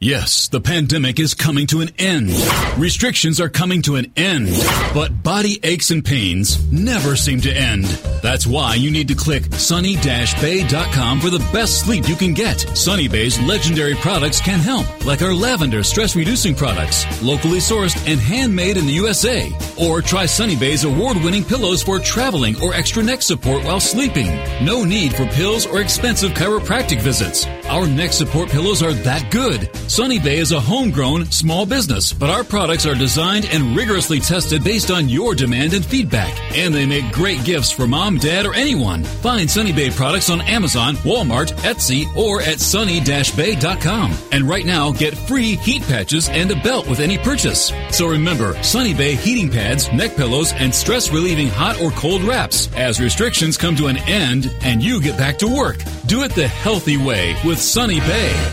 Yes, the pandemic is coming to an end. Restrictions are coming to an end. But body aches and pains never seem to end. That's why you need to click sunny bay dot com for the best sleep you can get. Sunny Bay's legendary products can help, like our lavender stress-reducing products, locally sourced and handmade in the U S A. Or try Sunny Bay's award-winning pillows for traveling or extra neck support while sleeping. No need for pills or expensive chiropractic visits. Our neck support pillows are that good. Sunny Bay is a homegrown small business, but our products are designed and rigorously tested based on your demand and feedback. And they make great gifts for mom, dad, or anyone. Find Sunny Bay products on Amazon, Walmart, Etsy, or at sunny bay dot com. And right now, get free heat patches and a belt with any purchase. So remember, Sunny Bay heating pads, neck pillows, and stress-relieving hot or cold wraps as restrictions come to an end and you get back to work. Do it the healthy way with Sunny Bay.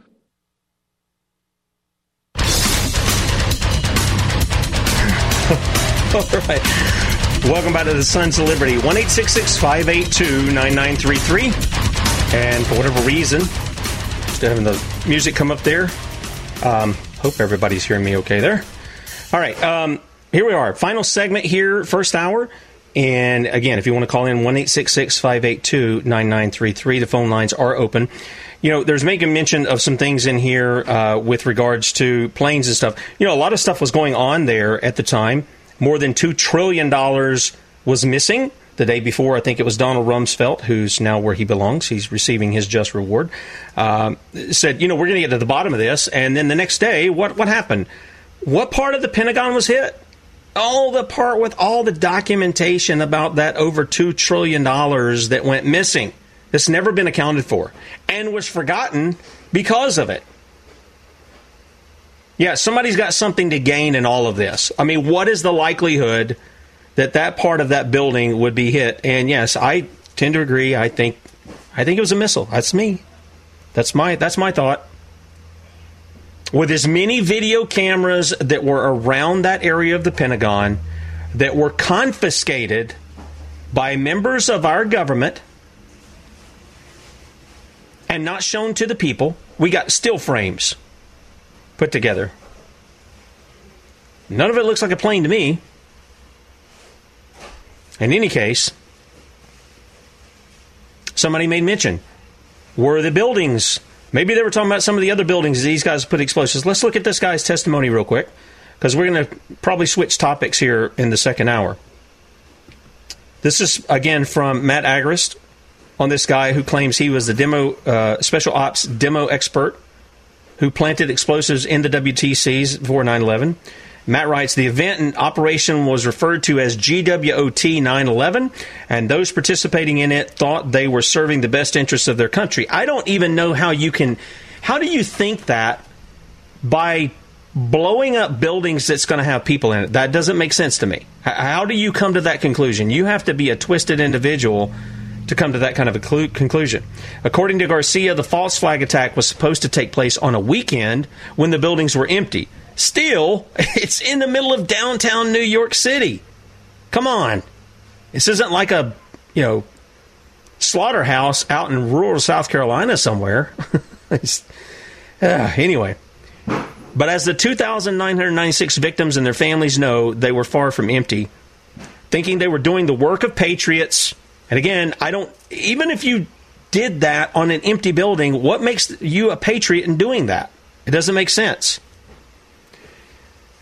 All right. Welcome back to the Sons of Liberty. one eight six six, five eight two, nine nine three three. And for whatever reason, instead of having the music come up there, um, hope everybody's hearing me okay there. All right. Um, here we are. Final segment here, first hour. And again, if you want to call in, one eight six six, five eight two, nine nine three three. The phone lines are open. You know, there's making mention of some things in here uh, with regards to planes and stuff. You know, a lot of stuff was going on there at the time. More than two trillion dollars was missing. The day before, I think it was Donald Rumsfeld, who's now where he belongs. He's receiving his just reward. Uh, said, you know, we're going to get to the bottom of this. And then the next day, what, what happened? What part of the Pentagon was hit? All the part with all the documentation about that over two trillion dollars that went missing. That's never been accounted for and was forgotten because of it. Yeah, somebody's got something to gain in all of this. I mean, what is the likelihood that that part of that building would be hit? And yes, I tend to agree. I think, I think it was a missile. That's me. That's my that's my thought. With as many video cameras that were around that area of the Pentagon that were confiscated by members of our government and not shown to the people, we got still frames put together. None of it looks like a plane to me. In any case, somebody made mention, were the buildings, maybe they were talking about some of the other buildings these guys put explosives. Let's look at this guy's testimony real quick, because we're going to probably switch topics here in the second hour. This is, again, from Matt Agrist, on this guy who claims he was the demo uh, special ops demo expert who planted explosives in the W T Cs before nine eleven. Matt writes, the event and operation was referred to as G W O T nine eleven, and those participating in it thought they were serving the best interests of their country. I don't even know how you can... How do you think that by blowing up buildings that's going to have people in it? That doesn't make sense to me. How do you come to that conclusion? You have to be a twisted individual to come to that kind of a clu- conclusion. According to Garcia, the false flag attack was supposed to take place on a weekend when the buildings were empty. Still, it's in the middle of downtown New York City. Come on. This isn't like a, you know, slaughterhouse out in rural South Carolina somewhere. uh, anyway. But as the two thousand nine hundred ninety-six victims and their families know, they were far from empty, thinking they were doing the work of patriots. And again, I don't, even if you did that on an empty building, what makes you a patriot in doing that? It doesn't make sense.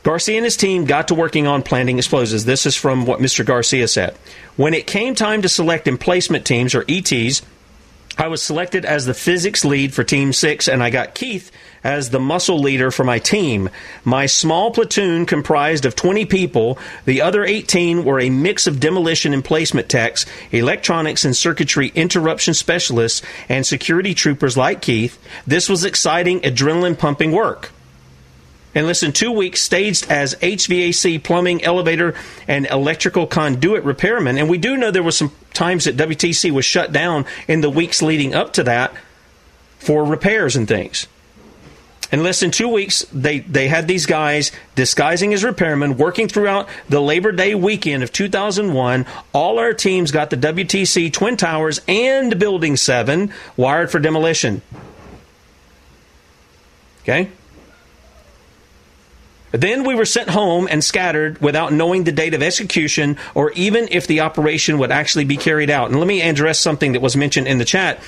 Garcia and his team got to working on planting explosives. This is from what Mister Garcia said. When it came time to select emplacement teams, or E Ts, I was selected as the physics lead for Team six, and I got Keith as the muscle leader for my team. My small platoon comprised of twenty people. The other eighteen were a mix of demolition and placement techs, electronics and circuitry interruption specialists, and security troopers like Keith. This was exciting, adrenaline-pumping work. And listen, two weeks staged as H V A C, plumbing, elevator, and electrical conduit repairmen. And we do know there were some times that W T C was shut down in the weeks leading up to that for repairs and things. In less than two weeks, they, they had these guys disguising as repairmen, working throughout the Labor Day weekend of two thousand one. All our teams got the W T C, Twin Towers, and Building seven wired for demolition. Okay? Then we were sent home and scattered without knowing the date of execution or even if the operation would actually be carried out. And let me address something that was mentioned in the chat.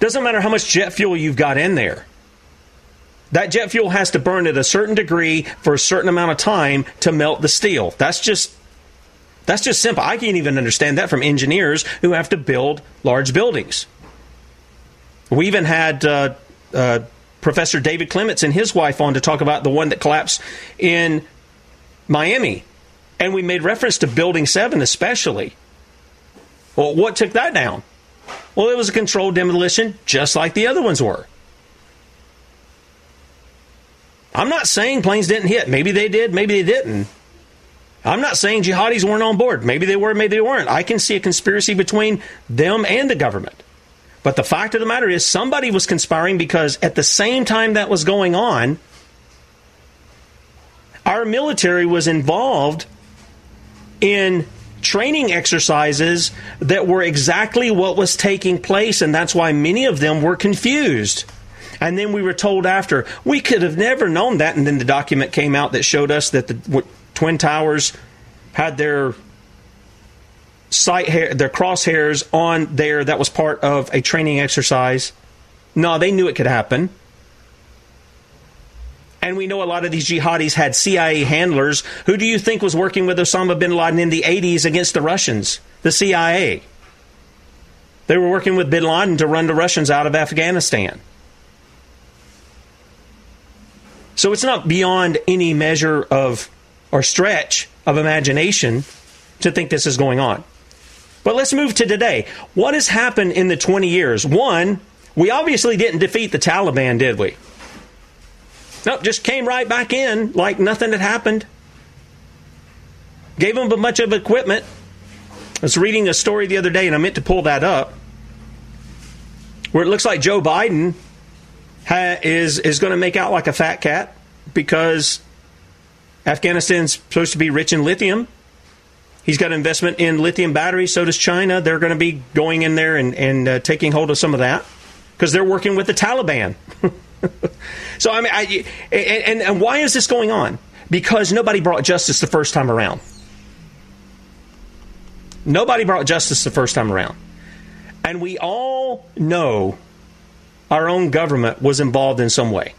Doesn't matter how much jet fuel you've got in there. That jet fuel has to burn at a certain degree for a certain amount of time to melt the steel. That's just that's just simple. I can't even understand that from engineers who have to build large buildings. We even had... Uh, uh, Professor David Clements and his wife on to talk about the one that collapsed in Miami. And we made reference to Building seven especially. Well, what took that down? Well, it was a controlled demolition just like the other ones were. I'm not saying planes didn't hit. Maybe they did, maybe they didn't. I'm not saying jihadis weren't on board. Maybe they were, maybe they weren't. I can see a conspiracy between them and the government. But the fact of the matter is somebody was conspiring, because at the same time that was going on, our military was involved in training exercises that were exactly what was taking place, and that's why many of them were confused. And then we were told after, we could have never known that, and then the document came out that showed us that the Twin Towers had their... sight hair, their crosshairs on there. That was part of a training exercise. No, they knew it could happen. And we know a lot of these jihadis had C I A handlers. Who do you think was working with Osama bin Laden in the eighties against the Russians? The C I A. They were working with bin Laden to run the Russians out of Afghanistan. So it's not beyond any measure of, or stretch of imagination to think this is going on. But let's move to today. What has happened in the twenty years? One, we obviously didn't defeat the Taliban, did we? Nope, just came right back in like nothing had happened. Gave them a bunch of equipment. I was reading a story the other day, and I meant to pull that up, where it looks like Joe Biden ha- is, is going to make out like a fat cat because Afghanistan's supposed to be rich in lithium. He's got investment in lithium batteries. So does China. They're going to be going in there and, and uh, taking hold of some of that because they're working with the Taliban. So, I mean, I, and, and why is this going on? Because nobody brought justice the first time around. Nobody brought justice the first time around. And we all know our own government was involved in some way.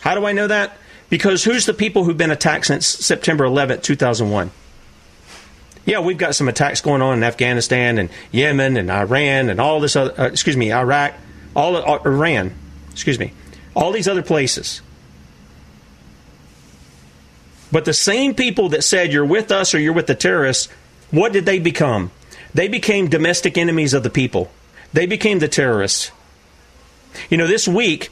How do I know that? Because who's the people who've been attacked since September eleventh, two thousand one? Yeah, we've got some attacks going on in Afghanistan and Yemen and Iran and all this other, uh, excuse me, Iraq, all uh, Iran, excuse me, all these other places. But the same people that said, you're with us or you're with the terrorists, what did they become? They became domestic enemies of the people. They became the terrorists. You know, this week,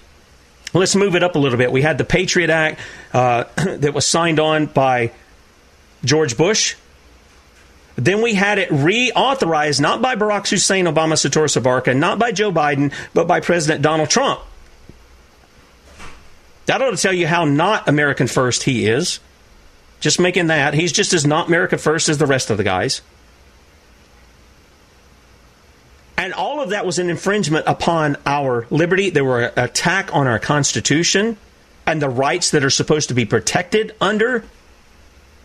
let's move it up a little bit. We had the Patriot Act uh, that was signed on by George Bush. Then we had it reauthorized, not by Barack Hussein Obama Satoru Savarkar, not by Joe Biden, but by President Donald Trump. That ought to tell you how not American first he is. Just making that. He's just as not America first as the rest of the guys. And all of that was an infringement upon our liberty. They were an attack on our Constitution and the rights that are supposed to be protected under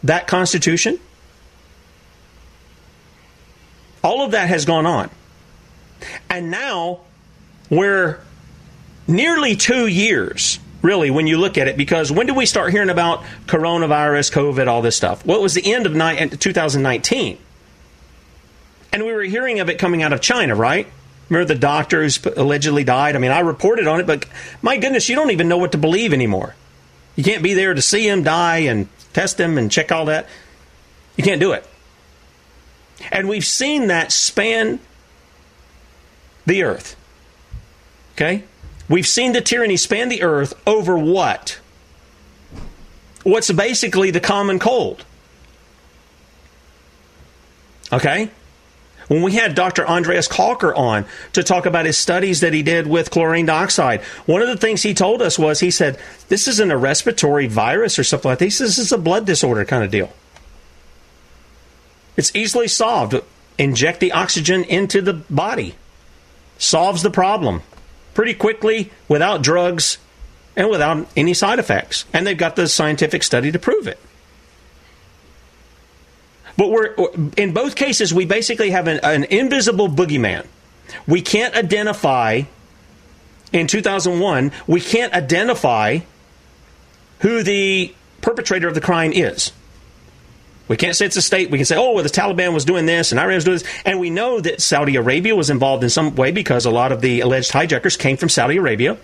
that Constitution. All of that has gone on. And now we're nearly two years, really, when you look at it, because when did we start hearing about coronavirus, COVID, all this stuff? Well, it was the end of twenty nineteen. And we were hearing of it coming out of China, right? Remember the doctor who allegedly died? I mean, I reported on it, but my goodness, you don't even know what to believe anymore. You can't be there to see him die and test him and check all that. You can't do it. And we've seen that span the earth. Okay? We've seen the tyranny span the earth over what? What's basically the common cold. Okay? When we had Doctor Andreas Kalker on to talk about his studies that he did with chlorine dioxide, one of the things he told us was, he said, this isn't a respiratory virus or something like this. This is a blood disorder kind of deal. It's easily solved. Inject the oxygen into the body. Solves the problem pretty quickly without drugs and without any side effects. And they've got the scientific study to prove it. But we're in both cases, we basically have an, an invisible boogeyman. We can't identify, in two thousand one, we can't identify who the perpetrator of the crime is. We can't say it's a state. We can say, oh, well, the Taliban was doing this and Iran was doing this. And we know that Saudi Arabia was involved in some way because a lot of the alleged hijackers came from Saudi Arabia.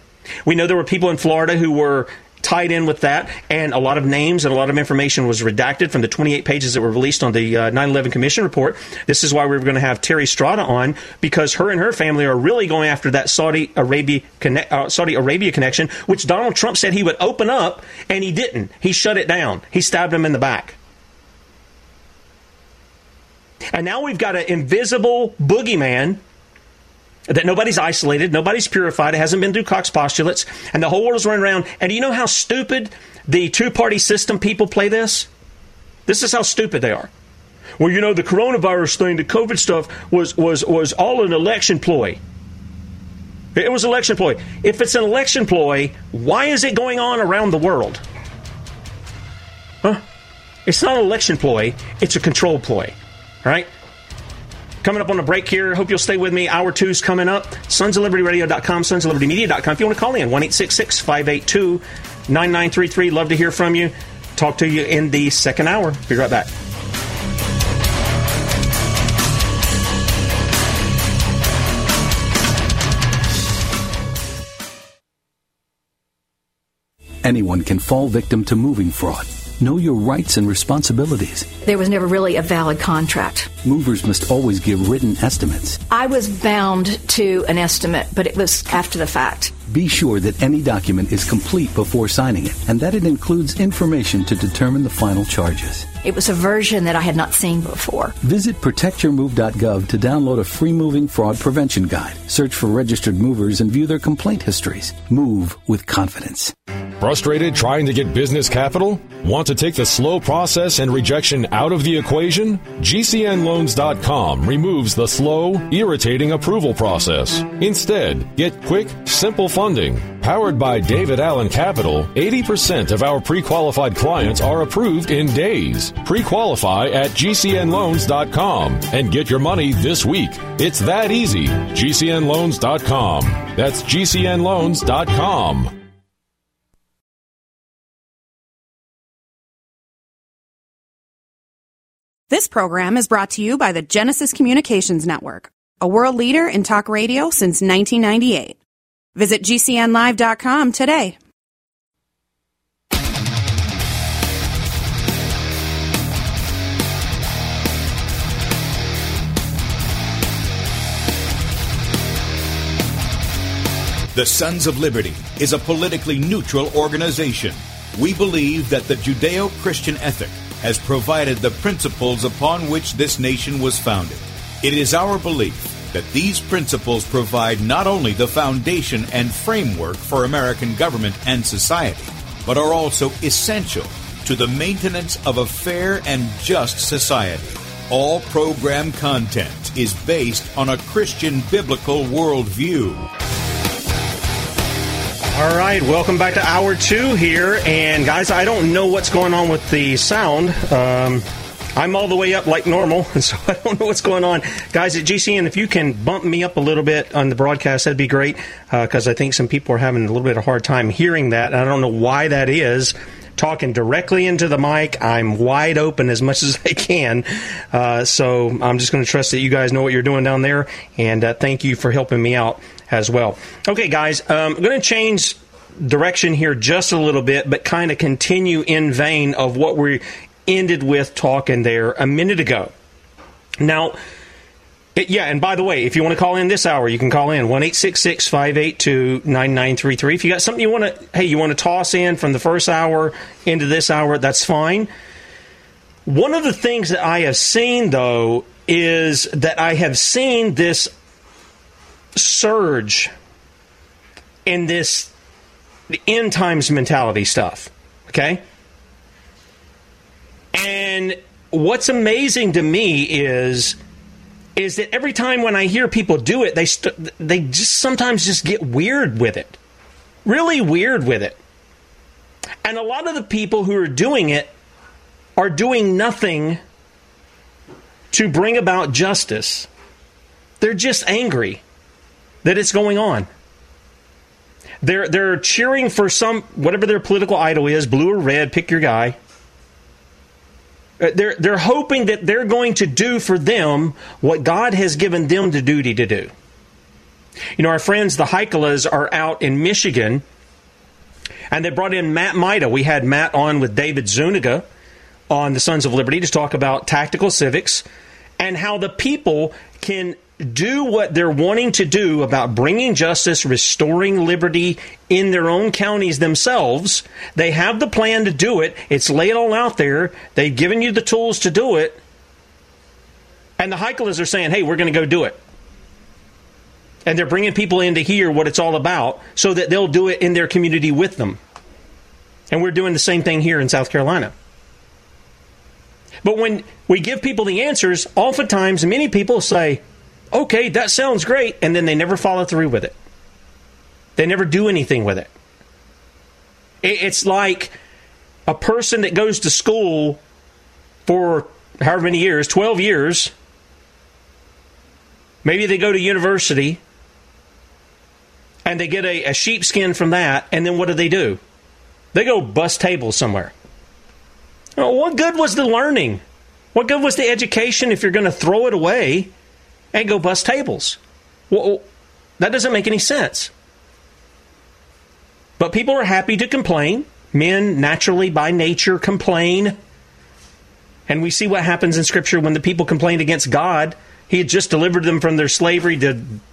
We know there were people in Florida who were tied in with that. And a lot of names and a lot of information was redacted from the twenty-eight pages that were released on the uh, nine eleven Commission report. This is why we were going to have Terry Strada on, because her and her family are really going after that Saudi Arabia, connect, uh, Saudi Arabia connection, which Donald Trump said he would open up, and he didn't. He shut it down. He stabbed him in the back. And now we've got an invisible boogeyman that nobody's isolated, nobody's purified, it hasn't been through Cox postulates, and the whole world's running around. And do you know how stupid the two-party system people play this? This is how stupid they are. Well, you know, the coronavirus thing, the COVID stuff, was, was, was all an election ploy. It was an election ploy. If it's an election ploy, why is it going on around the world? Huh? It's not an election ploy, it's a control ploy. All right, coming up on the break here. Hope you'll stay with me. Hour two's coming up. sons of liberty radio dot com, sons of liberty media dot com. If you want to call in, one eight six six, five eight two, nine nine three three. Love to hear from you. Talk to you in the second hour. Be right back. Anyone can fall victim to moving fraud. Know your rights and responsibilities. There was never really a valid contract. Movers must always give written estimates. I was bound to an estimate, but it was after the fact. Be sure that any document is complete before signing it, and that it includes information to determine the final charges. It was a version that I had not seen before. Visit protect your move dot gov to download a free moving fraud prevention guide. Search for registered movers and view their complaint histories. Move with confidence. Frustrated trying to get business capital? Want to take the slow process and rejection out of the equation? G C N loans dot com removes the slow, irritating approval process. Instead, get quick, simple funding. Powered by David Allen Capital, eighty percent of our pre-qualified clients are approved in days. Pre-qualify at G C N loans dot com and get your money this week. It's that easy. G C N loans dot com. That's G C N loans dot com. This program is brought to you by the Genesis Communications Network, a world leader in talk radio since nineteen ninety-eight. Visit G C N live dot com today. The Sons of Liberty is a politically neutral organization. We believe that the Judeo-Christian ethic has provided the principles upon which this nation was founded. It is our belief that these principles provide not only the foundation and framework for American government and society, but are also essential to the maintenance of a fair and just society. All program content is based on a Christian biblical worldview. All right, welcome back to Hour two here. And, guys, I don't know what's going on with the sound. Um, I'm all the way up like normal, and so I don't know what's going on. Guys at G C N, if you can bump me up a little bit on the broadcast, that'd be great, because uh, I think some people are having a little bit of a hard time hearing that. I don't know why that is. Talking directly into the mic, I'm wide open as much as I can. Uh, so I'm just going to trust that you guys know what you're doing down there, and uh, thank you for helping me out as well. Okay, guys, um, I'm going to change direction here just a little bit, but kind of continue in vein of what we ended with talking there a minute ago. Now, it, yeah, and by the way, if you want to call in this hour, you can call in one eight six six, five eight two, nine nine three three. If you got something you want to, hey, you want to toss in from the first hour into this hour, that's fine. One of the things that I have seen, though, is that I have seen this surge in this end times mentality stuff, okay? And what's amazing to me is is that every time when I hear people do it, they st- they just sometimes just get weird with it, really weird with it. And a lot of the people who are doing it are doing nothing to bring about justice. They're just angry that it's going on. They're they're cheering for some, whatever their political idol is, blue or red, pick your guy. They're they're hoping that they're going to do for them what God has given them the duty to do. You know, our friends, the Haikalas, are out in Michigan, and they brought in Matt Maida. We had Matt on with David Zuniga on the Sons of Liberty to talk about tactical civics and how the people can do what they're wanting to do about bringing justice, restoring liberty in their own counties themselves. They have the plan to do it. It's laid all out there. They've given you the tools to do it. And the Haikalas are saying, hey, we're going to go do it. And they're bringing people in to hear what it's all about so that they'll do it in their community with them. And we're doing the same thing here in South Carolina. But when we give people the answers, oftentimes many people say, okay, that sounds great, and then they never follow through with it. They never do anything with it. It's like a person that goes to school for however many years, twelve years. Maybe they go to university, and they get a, a sheepskin from that, and then what do they do? They go bust tables somewhere. Well, what good was the learning? What good was the education if you're going to throw it away and go bust tables? Well, that doesn't make any sense. But people are happy to complain. Men, naturally, by nature, complain. And we see what happens in Scripture when the people complained against God. He had just delivered them from their slavery,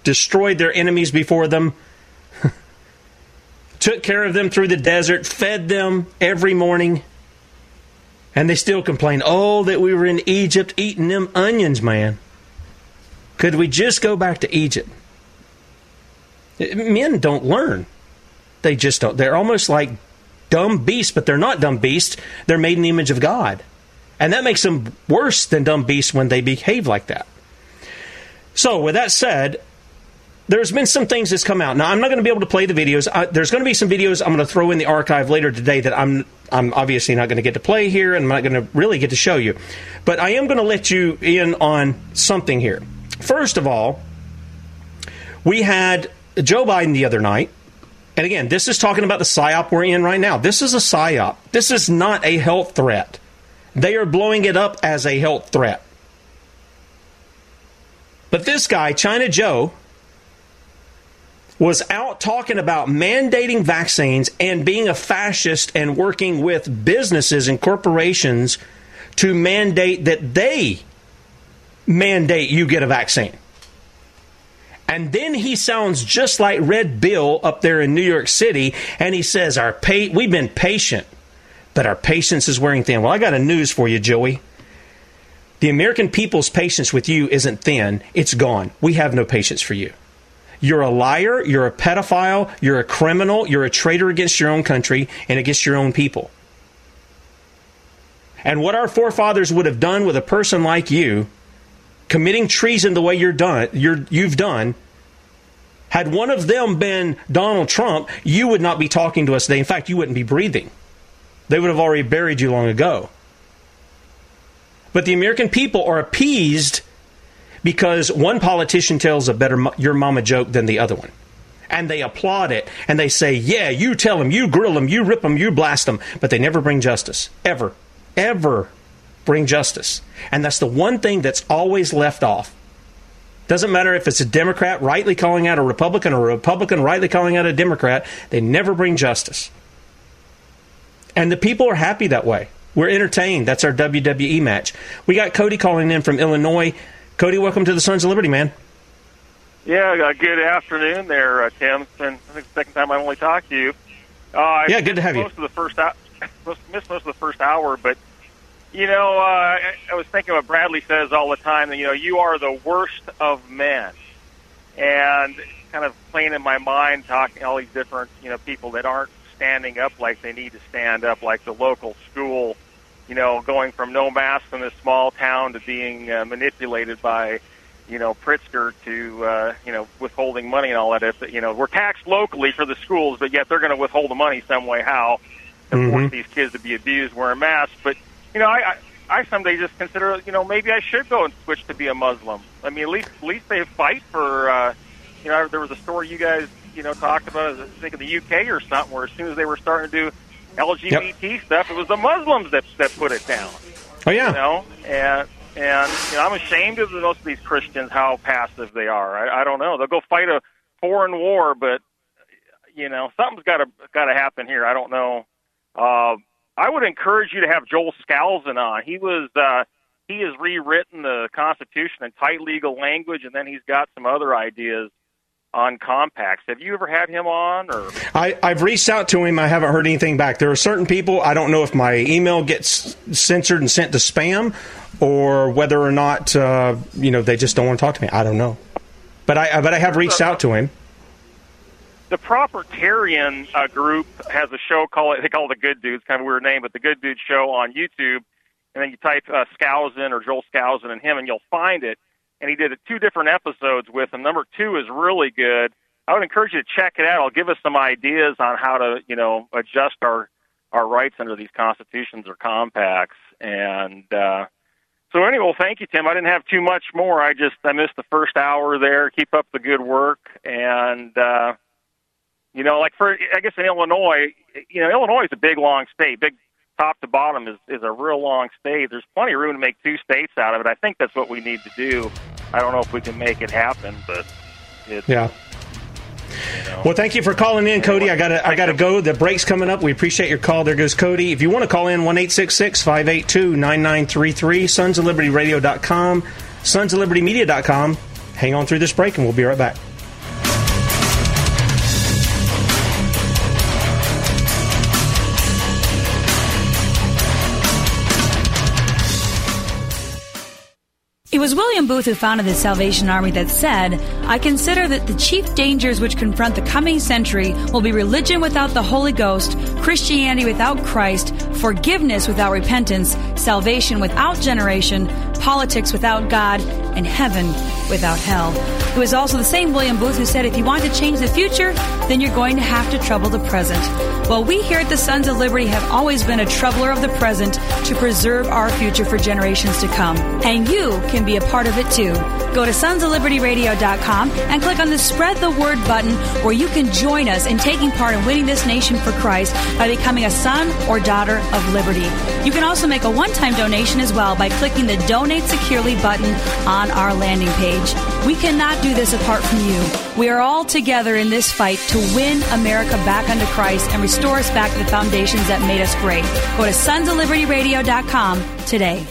destroyed their enemies before them, took care of them through the desert, fed them every morning. And they still complain, oh, that we were in Egypt eating them onions, man. Could we just go back to Egypt? Men don't learn. They just don't. They're almost like dumb beasts, but they're not dumb beasts. They're made in the image of God. And that makes them worse than dumb beasts when they behave like that. So, with that said, there's been some things that's come out. Now, I'm not going to be able to play the videos. I, there's going to be some videos I'm going to throw in the archive later today that I'm I'm obviously not going to get to play here, and I'm not going to really get to show you. But I am going to let you in on something here. First of all, we had Joe Biden the other night. And again, this is talking about the PSYOP we're in right now. This is a PSYOP. This is not a health threat. They are blowing it up as a health threat. But this guy, China Joe, was out talking about mandating vaccines and being a fascist and working with businesses and corporations to mandate that they mandate you get a vaccine. And then he sounds just like Red Bill up there in New York City, and he says, "Our pa- we've been patient, but our patience is wearing thin." Well, I got a news for you, Joey. The American people's patience with you isn't thin. It's gone. We have no patience for you. You're a liar. You're a pedophile. You're a criminal. You're a traitor against your own country and against your own people. And what our forefathers would have done with a person like you, committing treason the way you're done, you're, you've done, had one of them been Donald Trump, you would not be talking to us today. In fact, you wouldn't be breathing. They would have already buried you long ago. But the American people are appeased because one politician tells a better your mama joke than the other one. And they applaud it, and they say, yeah, you tell them, you grill them, you rip them, you blast them. But they never bring justice, ever. ever bring justice. And that's the one thing that's always left off. Doesn't matter if it's a Democrat rightly calling out a Republican or a Republican rightly calling out a Democrat, they never bring justice. And the people are happy that way. We're entertained. That's our W W E match. We got Cody calling in from Illinois. Cody, welcome to the Sons of Liberty, man. Yeah, good afternoon there, uh, Tim. It's been, I think, the second time I've only talked to you. Uh, yeah, good to have you. Most of the first out- missed most of the first hour, but you know, uh, I, I was thinking what Bradley says all the time, that, you know, you are the worst of men. And kind of playing in my mind, talking to all these different, you know, people that aren't standing up like they need to stand up, like the local school, you know, going from no mask in this small town to being uh, manipulated by, you know, Pritzker to, uh, you know, withholding money and all that. If, you know, we're taxed locally for the schools, but yet they're going to withhold the money some way, how, to mm-hmm. force these kids to be abused, wearing masks. But, you know, I, I, I someday just consider, you know, maybe I should go and switch to be a Muslim. I mean, at least at least they fight for, uh, you know, there was a story you guys, you know, talked about, I think in the U K or something, where as soon as they were starting to do L G B T yep. stuff, it was the Muslims that, that put it down. Oh, yeah. You know, and, and you know, I'm ashamed of most of these Christians, how passive they are. I, I don't know. They'll go fight a foreign war, but, you know, something's got to got to happen here. I don't know. Uh, I would encourage you to have Joel Scalzin on. He was uh, he has rewritten the Constitution in tight legal language, and then he's got some other ideas on compacts. Have you ever had him on? Or I, I've reached out to him. I haven't heard anything back. There are certain people, I don't know if my email gets censored and sent to spam, or whether or not uh, you know, they just don't want to talk to me. I don't know, but I but I have reached out to him. The Propertarian uh, group has a show called, they call it The Good Dudes, kind of a weird name, but The Good Dudes Show on YouTube. And then you type uh, Skousen or Joel Skousen and him, and you'll find it. And he did two different episodes with him. Number two is really good. I would encourage you to check it out. It'll give us some ideas on how to, you know, adjust our, our rights under these constitutions or compacts. And uh, so anyway, well, thank you, Tim. I didn't have too much more. I just, I missed the first hour there. Keep up the good work. And, uh, you know, like for, I guess in Illinois, you know, Illinois is a big, long state. Big top to bottom is, is a real long state. There's plenty of room to make two states out of it. I think that's what we need to do. I don't know if we can make it happen, but it's... Yeah. You know. Well, thank you for calling in, Cody. I gotta, I gotta go. The break's coming up. We appreciate your call. There goes Cody. If you want to call in, one eight six six, five eight two, nine nine three three, sons of liberty radio dot com, sons of liberty media dot com. Hang on through this break, and we'll be right back. It was William Booth who founded the Salvation Army that said, "I consider that the chief dangers which confront the coming century will be religion without the Holy Ghost, Christianity without Christ, forgiveness without repentance, salvation without generation, politics without God, and heaven without hell." It was also the same William Booth who said, if you want to change the future, then you're going to have to trouble the present. Well, we here at the Sons of Liberty have always been a troubler of the present to preserve our future for generations to come. And you can be a part of it too. Go to sons of liberty radio dot com and click on the Spread the Word button, where you can join us in taking part in winning this nation for Christ by becoming a son or daughter of liberty. You can also make a one-time donation as well by clicking the Donate Securely button on our landing page. We cannot do this apart from you. We are all together in this fight to win America back unto Christ and restore us back to the foundations that made us great. Go to sons of liberty radio dot com today.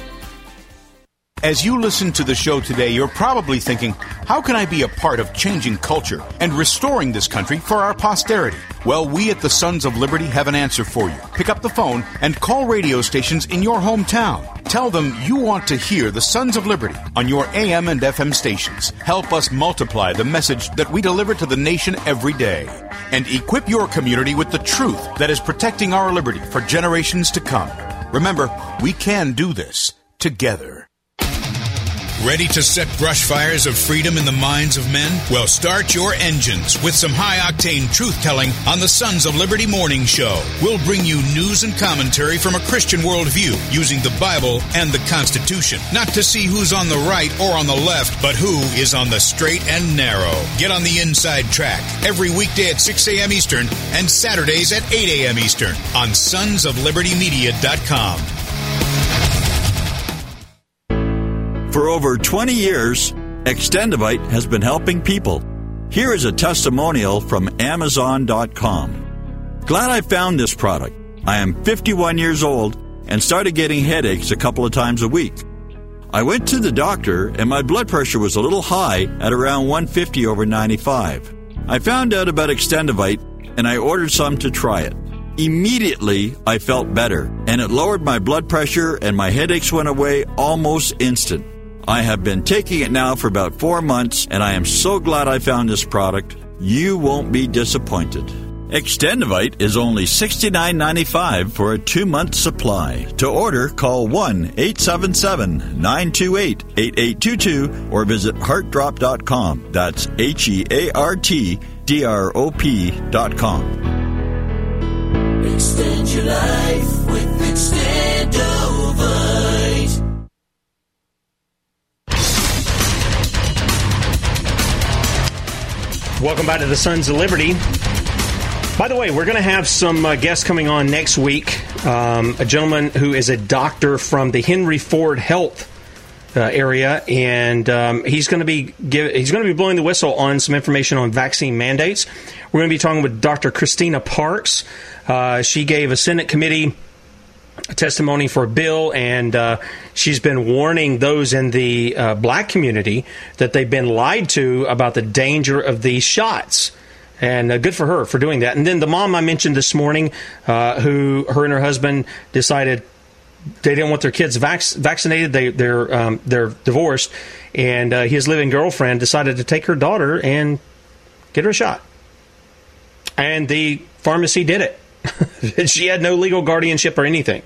As you listen to the show today, you're probably thinking, how can I be a part of changing culture and restoring this country for our posterity? Well, we at the Sons of Liberty have an answer for you. Pick up the phone and call radio stations in your hometown. Tell them you want to hear the Sons of Liberty on your A M and F M stations. Help us multiply the message that we deliver to the nation every day. And equip your community with the truth that is protecting our liberty for generations to come. Remember, we can do this together. Ready to set brush fires of freedom in the minds of men? Well, start your engines with some high-octane truth-telling on the Sons of Liberty Morning Show. We'll bring you news and commentary from a Christian worldview using the Bible and the Constitution. Not to see who's on the right or on the left, but who is on the straight and narrow. Get on the inside track every weekday at six a.m. Eastern and Saturdays at eight a.m. Eastern on sons of liberty media dot com. For over twenty years, Extendivite has been helping people. Here is a testimonial from amazon dot com. Glad I found this product. I am fifty-one years old and started getting headaches a couple of times a week. I went to the doctor and my blood pressure was a little high at around one fifty over ninety-five. I found out about Extendivite and I ordered some to try it. Immediately, I felt better and it lowered my blood pressure and my headaches went away almost instant. I have been taking it now for about four months, and I am so glad I found this product. You won't be disappointed. Extendivite is only sixty-nine dollars and ninety-five cents for a two-month supply. To order, call one eight seven seven, nine two eight, eight eight two two or visit heart drop dot com. That's H E A R T D R O P dot com. Extend your life with Extendivite. Welcome back to the Sons of Liberty. By the way, we're going to have some uh, guests coming on next week. Um, a gentleman who is a doctor from the Henry Ford Health uh, area, and um, he's going to be give, he's going to be blowing the whistle on some information on vaccine mandates. We're going to be talking with Doctor Christina Parks. Uh, she gave a Senate committee a testimony for a bill, and uh, she's been warning those in the uh, black community that they've been lied to about the danger of these shots. And uh, good for her for doing that. And then the mom I mentioned this morning, uh, who her and her husband decided they didn't want their kids vac- vaccinated. They, they're um, they're divorced, and uh, his living girlfriend decided to take her daughter and get her a shot. And the pharmacy did it. She had no legal guardianship or anything,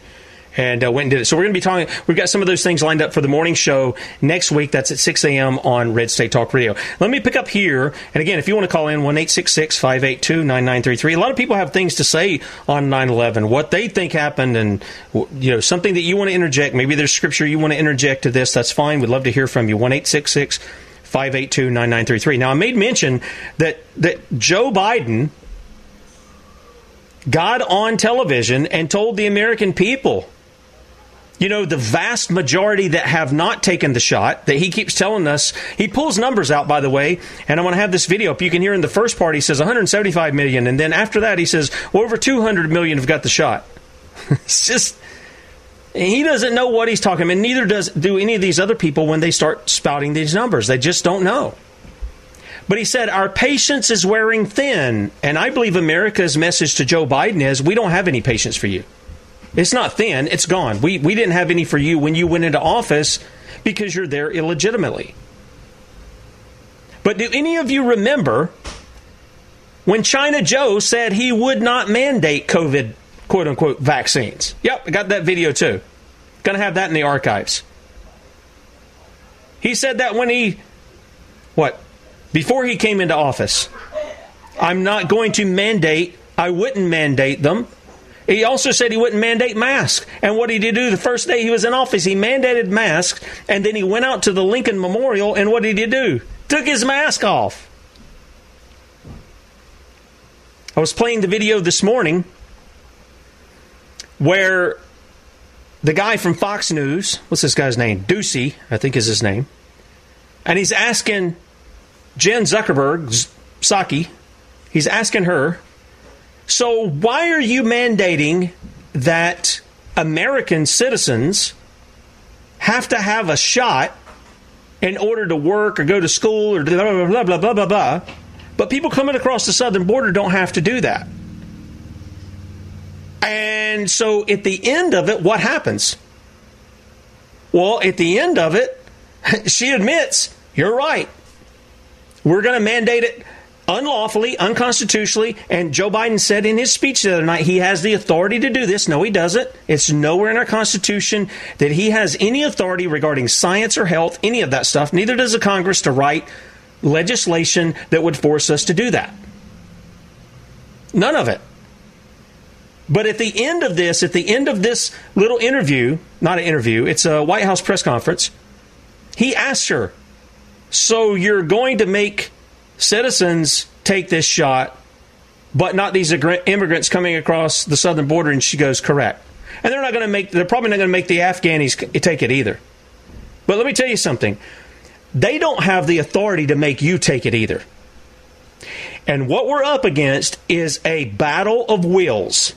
and uh, went and did it. So we're going to be talking. We've got some of those things lined up for the morning show next week. That's at six a.m. on Red State Talk Radio. Let me pick up here. And again, if you want to call in, one eight six six, five eight two, nine nine three three. A lot of people have things to say on nine eleven, what they think happened, and you know something that you want to interject. Maybe there's scripture you want to interject to this. That's fine. We'd love to hear from you. one eight six six, five eight two, nine nine three three. Now, I made mention that that Joe Biden got on television and told the American people, you know, the vast majority that have not taken the shot, that he keeps telling us. He pulls numbers out, by the way, and I want to have this video up. You can hear in the first part, he says one hundred seventy-five million, and then after that he says, well, over two hundred million have got the shot. It's just, he doesn't know what he's talking about, and neither does do any of these other people when they start spouting these numbers. They just don't know. But he said, our patience is wearing thin. And I believe America's message to Joe Biden is, we don't have any patience for you. It's not thin. It's gone. We we didn't have any for you when you went into office because you're there illegitimately. But do any of you remember when China Joe said he would not mandate COVID, quote-unquote, vaccines? Yep, I got that video too. Going to have that in the archives. He said that when he, what? Before he came into office, I'm not going to mandate, I wouldn't mandate them. He also said he wouldn't mandate masks. And what did he do the first day he was in office? He mandated masks, and then he went out to the Lincoln Memorial, and what did he do? Took his mask off. I was playing the video this morning where the guy from Fox News, what's this guy's name? Ducey, I think is his name. And he's asking Jen Zuckerberg, Psaki, he's asking her, so why are you mandating that American citizens have to have a shot in order to work or go to school or blah, blah, blah, blah, blah, blah. But people coming across the southern border don't have to do that. And so at the end of it, what happens? Well, at the end of it, she admits, you're right. We're going to mandate it unlawfully, unconstitutionally, and Joe Biden said in his speech the other night he has the authority to do this. No, he doesn't. It's nowhere in our Constitution that he has any authority regarding science or health, any of that stuff. Neither does the Congress to write legislation that would force us to do that. None of it. But at the end of this, at the end of this little interview, not an interview, it's a White House press conference, he asks her, so you're going to make citizens take this shot, but not these immigrants coming across the southern border? And she goes, correct. And they're not going to make, they're probably not going to make the Afghanis take it either. But let me tell you something. They don't have the authority to make you take it either. And what we're up against is a battle of wills.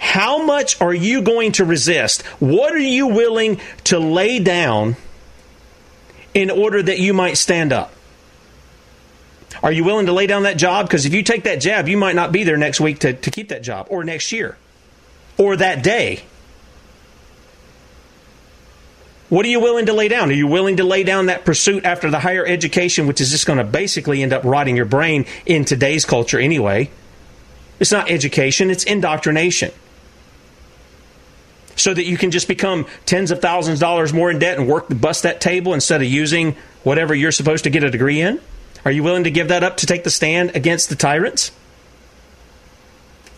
How much are you going to resist? What are you willing to lay down in order that you might stand up? Are you willing to lay down that job? Because if you take that job, you might not be there next week to, to keep that job, or next year, or that day. What are you willing to lay down? Are you willing to lay down that pursuit after the higher education, which is just going to basically end up rotting your brain in today's culture anyway? It's not education, it's indoctrination. So that you can just become tens of thousands of dollars more in debt and work to bust that table instead of using whatever you're supposed to get a degree in? Are you willing to give that up to take the stand against the tyrants?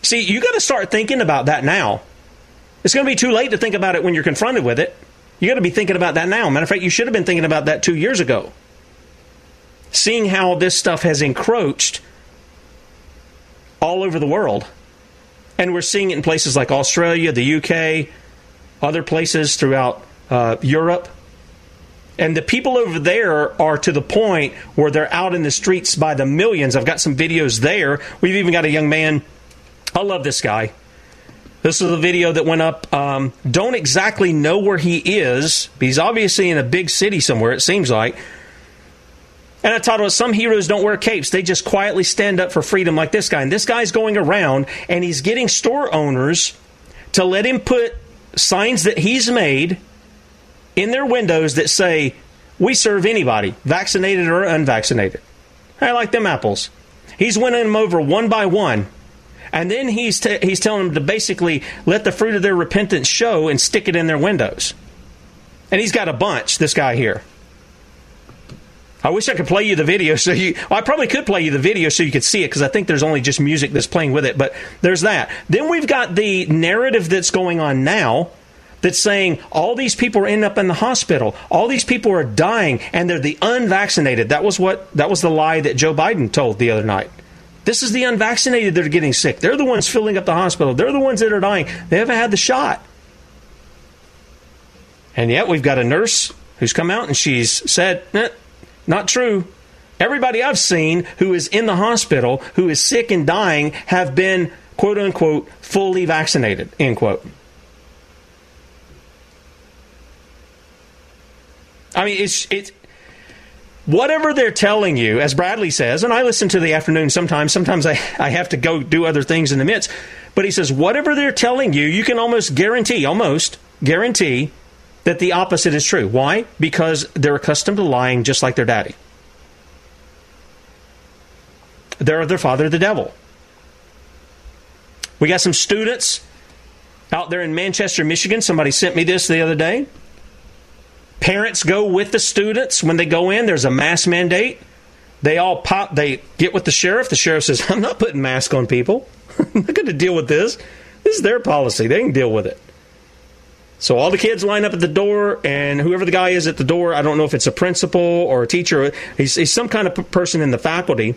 See, you got to start thinking about that now. It's going to be too late to think about it when you're confronted with it. You got to be thinking about that now. Matter of fact, you should have been thinking about that two years ago. Seeing how this stuff has encroached all over the world. And we're seeing it in places like Australia, the U K, other places throughout uh, Europe. And the people over there are to the point where they're out in the streets by the millions. I've got some videos there. We've even got a young man. I love this guy. This is a video that went up. Um, don't exactly know where he is. But he's obviously in a big city somewhere, it seems like. And I titled it, Some Heroes Don't Wear Capes. They just quietly stand up for freedom, like this guy. And this guy's going around, and he's getting store owners to let him put signs that he's made in their windows that say, we serve anybody, vaccinated or unvaccinated. I like them apples. He's winning them over one by one. And then he's t- he's telling them to basically let the fruit of their repentance show and stick it in their windows. And he's got a bunch, this guy here. I wish I could play you the video. so you. Well, I probably could play you the video so you could see it, because I think there's only just music that's playing with it. But there's that. Then we've got the narrative that's going on now, that's saying all these people are ending up in the hospital, all these people are dying, and they're the unvaccinated. That was what that was the lie that Joe Biden told the other night. This is the unvaccinated that are getting sick. They're the ones filling up the hospital. They're the ones that are dying. They haven't had the shot. And yet we've got a nurse who's come out and she's said, eh, not true. Everybody I've seen who is in the hospital, who is sick and dying, have been, quote unquote, fully vaccinated, end quote. I mean, it's it's whatever they're telling you, as Bradley says, and I listen to the afternoon sometimes. Sometimes I, I have to go do other things in the midst. But he says, whatever they're telling you, you can almost guarantee, almost guarantee that the opposite is true. Why? Because they're accustomed to lying just like their daddy. They're their father, the devil. We got some students out there in Manchester, Michigan. Somebody sent me this the other day. Parents go with the students. When they go in, there's a mask mandate. They all pop. They get with the sheriff. The sheriff says, I'm not putting masks on people. I'm not going to deal with this. This is their policy. They can deal with it. So all the kids line up at the door, and whoever the guy is at the door, I don't know if it's a principal or a teacher. He's, he's some kind of person in the faculty.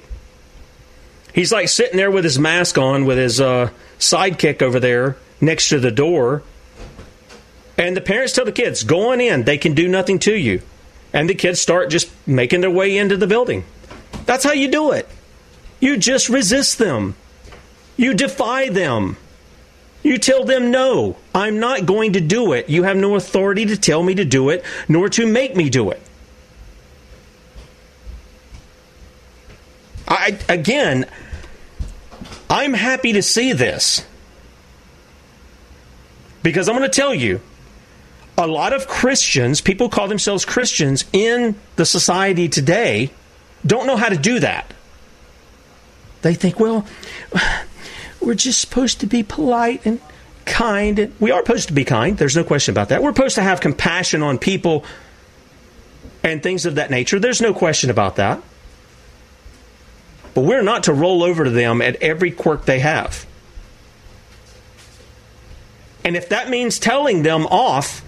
He's like sitting there with his mask on with his uh, sidekick over there next to the door. And the parents tell the kids, go on in. They can do nothing to you. And the kids start just making their way into the building. That's how you do it. You just resist them. You defy them. You tell them, no, I'm not going to do it. You have no authority to tell me to do it, nor to make me do it. I, again, I'm happy to see this. Because I'm going to tell you, a lot of Christians, people who call themselves Christians in the society today, don't know how to do that. They think, well, we're just supposed to be polite and kind. We are supposed to be kind. There's no question about that. We're supposed to have compassion on people and things of that nature. There's no question about that. But we're not to roll over to them at every quirk they have. And if that means telling them off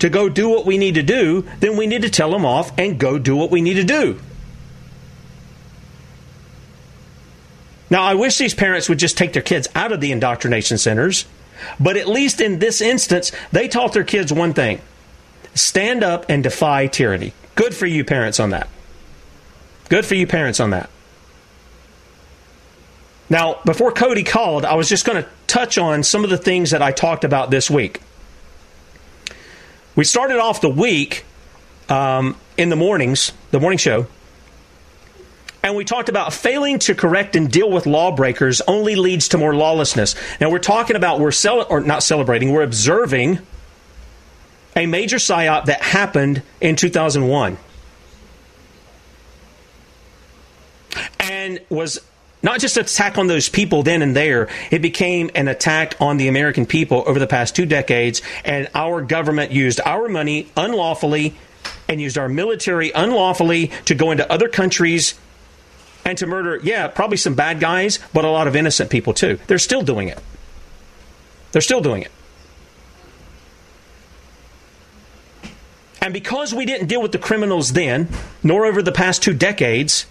to go do what we need to do, then we need to tell them off and go do what we need to do. Now, I wish these parents would just take their kids out of the indoctrination centers, but at least in this instance, they taught their kids one thing: stand up and defy tyranny. Good for you parents on that. Good for you parents on that. Now, before Cody called, I was just going to touch on some of the things that I talked about this week. We started off the week um, in the mornings, the morning show, and we talked about failing to correct and deal with lawbreakers only leads to more lawlessness. Now, we're talking about, we're cel- or not celebrating, we're observing a major psyop that happened in two thousand one and was not just an attack on those people then and there, it became an attack on the American people over the past two decades, and our government used our money unlawfully and used our military unlawfully to go into other countries and to murder, yeah, probably some bad guys, but a lot of innocent people too. They're still doing it. They're still doing it. And because we didn't deal with the criminals then, nor over the past two decades,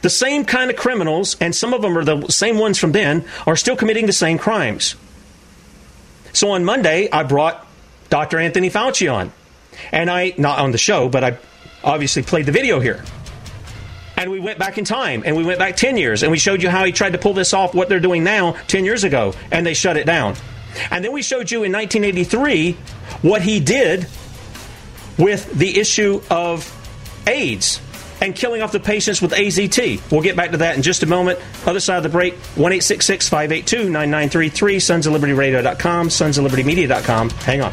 the same kind of criminals, and some of them are the same ones from then, are still committing the same crimes. So on Monday, I brought Doctor Anthony Fauci on. And I, not on the show, but I obviously played the video here. And we went back in time, and we went back ten years, and we showed you how he tried to pull this off, what they're doing now, ten years ago, and they shut it down. And then we showed you in nineteen eighty-three what he did with the issue of AIDS and killing off the patients with A Z T. We'll get back to that in just a moment. Other side of the break, one eight six six, five eight two, nine nine three three, sons of liberty radio dot com, sons of liberty media dot com. Hang on.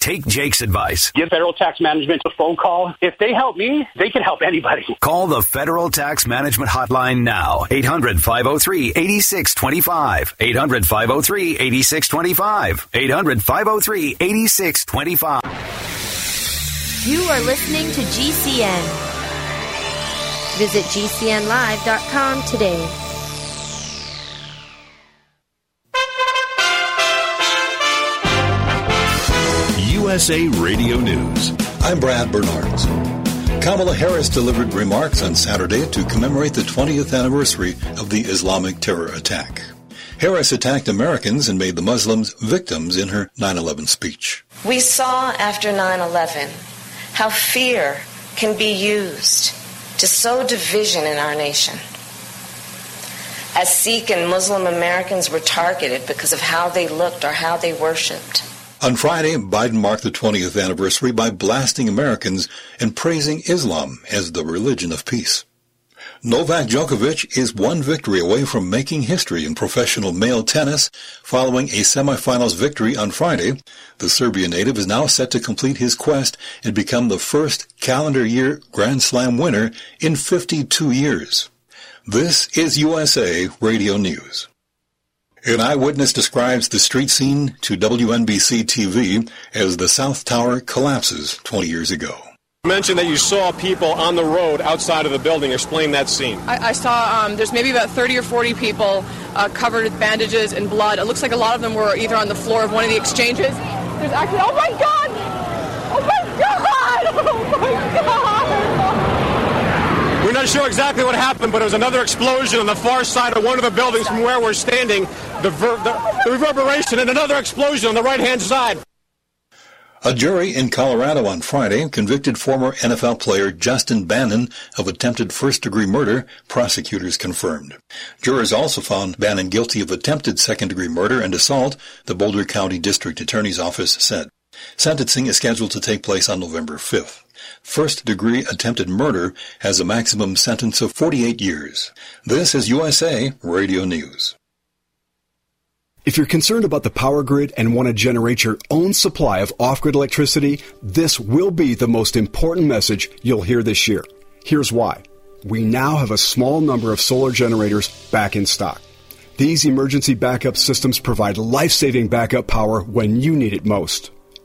take Jake's advice. Give Federal Tax Management a phone call. If they help me, they can help anybody. Call the Federal Tax Management Hotline now. eight hundred, five oh three, eight six two five. eight hundred, five oh three, eight six two five. eight hundred, five oh three, eight six two five. You are listening to G C N. Visit G C N live dot com today. U S A Radio News. I'm Brad Bernards. Kamala Harris delivered remarks on Saturday to commemorate the twentieth anniversary of the Islamic terror attack. Harris attacked Americans and made the Muslims victims in her nine eleven speech. We saw after nine eleven how fear can be used to sow division in our nation. As Sikh and Muslim Americans were targeted because of how they looked or how they worshipped. On Friday, Biden marked the twentieth anniversary by blasting Americans and praising Islam as the religion of peace. Novak Djokovic is one victory away from making history in professional male tennis following a semifinals victory on Friday. The Serbian native is now set to complete his quest and become the first calendar year Grand Slam winner in fifty-two years. This is U S A Radio News. An eyewitness describes the street scene to W N B C T V as the South Tower collapses twenty years ago. You mentioned that you saw people on the road outside of the building. Explain that scene. I, I saw um, there's maybe about thirty or forty people uh, covered with bandages and blood. It looks like a lot of them were either on the floor of one of the exchanges. There's actually, oh my God! Oh my God! Oh my God! We're not sure exactly what happened, but it was another explosion on the far side of one of the buildings from where we're standing. The, ver- the, the reverberation and another explosion on the right-hand side. A jury in Colorado on Friday convicted former N F L player Justin Bannon of attempted first-degree murder, prosecutors confirmed. Jurors also found Bannon guilty of attempted second-degree murder and assault, the Boulder County District Attorney's Office said. Sentencing is scheduled to take place on November fifth. First-degree attempted murder has a maximum sentence of forty-eight years. This is U S A Radio News. If you're concerned about the power grid and want to generate your own supply of off-grid electricity, this will be the most important message you'll hear this year. Here's why. We now have a small number of solar generators back in stock. These emergency backup systems provide life-saving backup power when you need it most.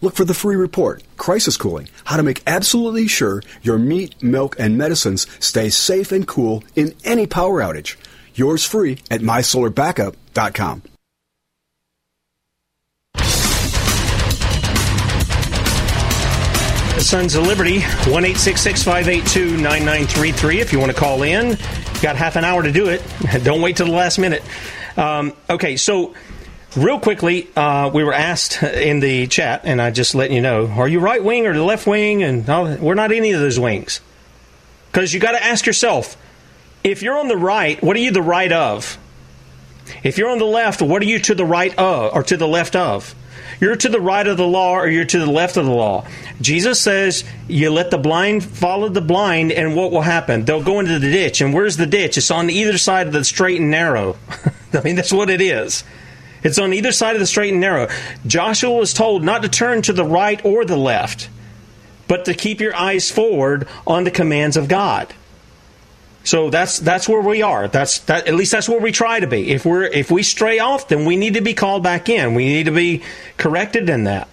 Look for the free report, Crisis Cooling, how to make absolutely sure your meat, milk, and medicines stay safe and cool in any power outage. Yours free at my solar backup dot com. The Sons of Liberty, one eight six six, five eight two, nine nine three three if you want to call in. You've got half an hour to do it. Don't wait till the last minute. Um, okay, so real quickly, uh, we were asked in the chat, and I just let you know, are you right wing or the left wing? And no, we're not any of those wings. Because you got to ask yourself, if you're on the right, what are you the right of? If you're on the left, what are you to the right of, or to the left of? You're to the right of the law, or you're to the left of the law. Jesus says, you let the blind follow the blind, and what will happen? They'll go into the ditch. And where's the ditch? It's on either side of the straight and narrow. I mean, that's what it is. It's on either side of the straight and narrow. Joshua was told not to turn to the right or the left, but to keep your eyes forward on the commands of God. So that's that's where we are. That's that, at least that's where we try to be. If we're if we stray off, then we need to be called back in. We need to be corrected in that.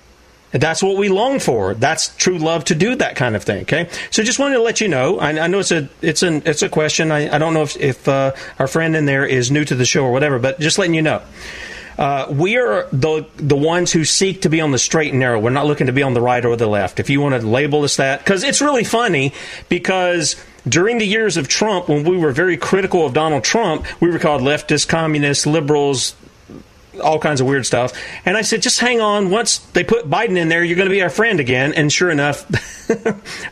And that's what we long for. That's true love to do that kind of thing. Okay. So just wanted to let you know. I, I know it's a it's an it's a question. I, I don't know if if uh, our friend in there is new to the show or whatever, but just letting you know, uh, we are the the ones who seek to be on the straight and narrow. We're not looking to be on the right or the left. If you want to label us that, because it's really funny because. During the years of Trump, when we were very critical of Donald Trump, we were called leftists, communists, liberals, all kinds of weird stuff. And I said, just hang on. Once they put Biden in there, you're going to be our friend again. And sure enough,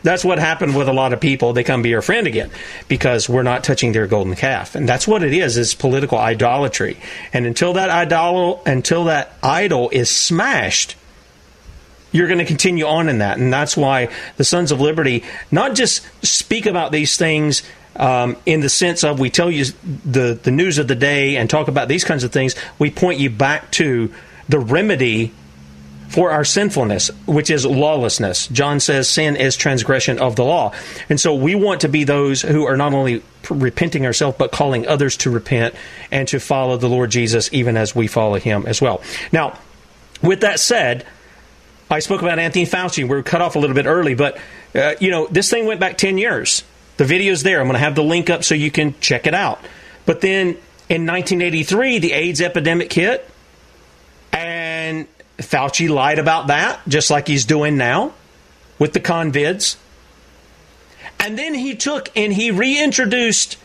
that's what happened with a lot of people. They come be our friend again because we're not touching their golden calf. And that's what it is, is political idolatry. And until that idol, until that idol is smashed, you're going to continue on in that. And that's why the Sons of Liberty not just speak about these things um, in the sense of we tell you the, the news of the day and talk about these kinds of things. We point you back to the remedy for our sinfulness, which is lawlessness. John says sin is transgression of the law. And so we want to be those who are not only repenting ourselves, but calling others to repent and to follow the Lord Jesus, even as we follow him as well. Now, with that said, I spoke about Anthony Fauci. We were cut off a little bit early, but, uh, you know, this thing went back ten years. The video's there. I'm going to have the link up so you can check it out. But then in nineteen eighty-three, the AIDS epidemic hit, and Fauci lied about that, just like he's doing now with the convids. And then he took and he reintroduced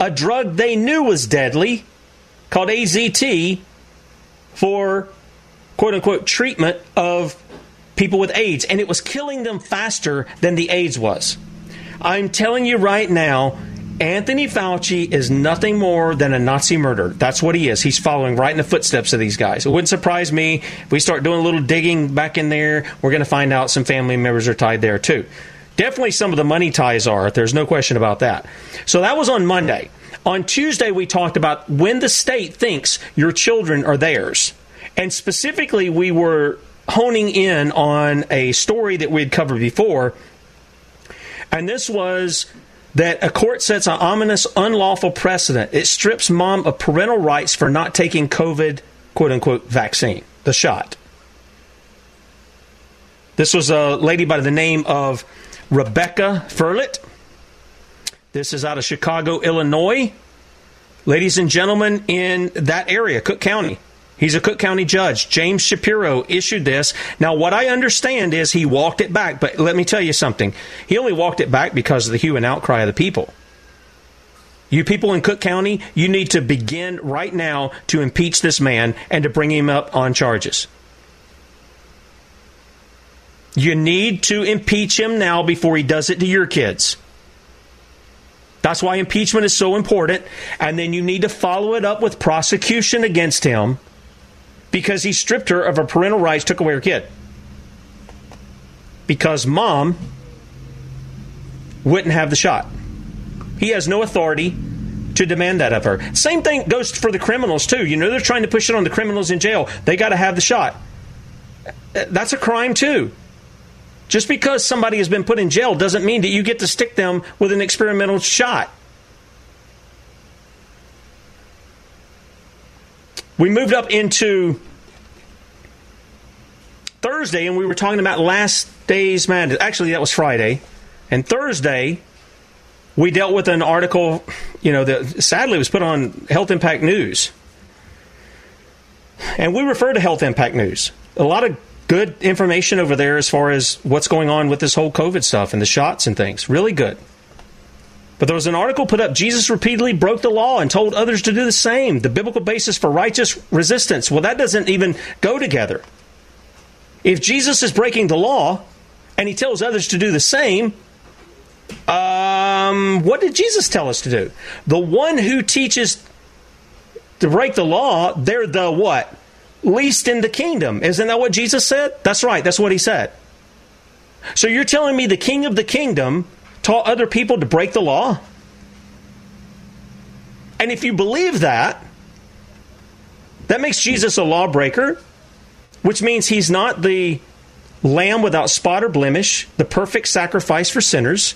a drug they knew was deadly called A Z T for, quote-unquote, treatment of people with AIDS, and it was killing them faster than the AIDS was. I'm telling you right now, Anthony Fauci is nothing more than a Nazi murderer. That's what he is. He's following right in the footsteps of these guys. It wouldn't surprise me if we start doing a little digging back in there. We're going to find out some family members are tied there, too. Definitely some of the money ties are. There's no question about that. So that was on Monday. On Tuesday, we talked about when the state thinks your children are theirs. And specifically, we were honing in on a story that we had covered before. And this was that a court sets an ominous, unlawful precedent. It strips mom of parental rights for not taking COVID, quote-unquote, vaccine, the shot. This was a lady by the name of Rebecca Furlett. This is out of Chicago, Illinois. Ladies and gentlemen, in that area, Cook County. He's a Cook County judge. James Shapiro issued this. Now, what I understand is he walked it back, but let me tell you something. He only walked it back because of the hue and outcry of the people. You people in Cook County, you need to begin right now to impeach this man and to bring him up on charges. You need to impeach him now before he does it to your kids. That's why impeachment is so important. And then you need to follow it up with prosecution against him because he stripped her of her parental rights, took away her kid. Because mom wouldn't have the shot. He has no authority to demand that of her. Same thing goes for the criminals, too. You know, they're trying to push it on the criminals in jail. They got to have the shot. That's a crime, too. Just because somebody has been put in jail doesn't mean that you get to stick them with an experimental shot. We moved up into Thursday, and we were talking about last day's mandate. Actually, that was Friday. And Thursday, we dealt with an article, you know, that sadly was put on Health Impact News. And we refer to Health Impact News. A lot of good information over there as far as what's going on with this whole COVID stuff and the shots and things. Really good. But there was an article put up, Jesus repeatedly broke the law and told others to do the same. The biblical basis for righteous resistance. Well, that doesn't even go together. If Jesus is breaking the law and he tells others to do the same, um, what did Jesus tell us to do? The one who teaches to break the law, they're the what? Least in the kingdom. Isn't that what Jesus said? That's right. That's what he said. So you're telling me the king of the kingdom taught other people to break the law? And if you believe that, that makes Jesus a lawbreaker, which means he's not the lamb without spot or blemish, the perfect sacrifice for sinners.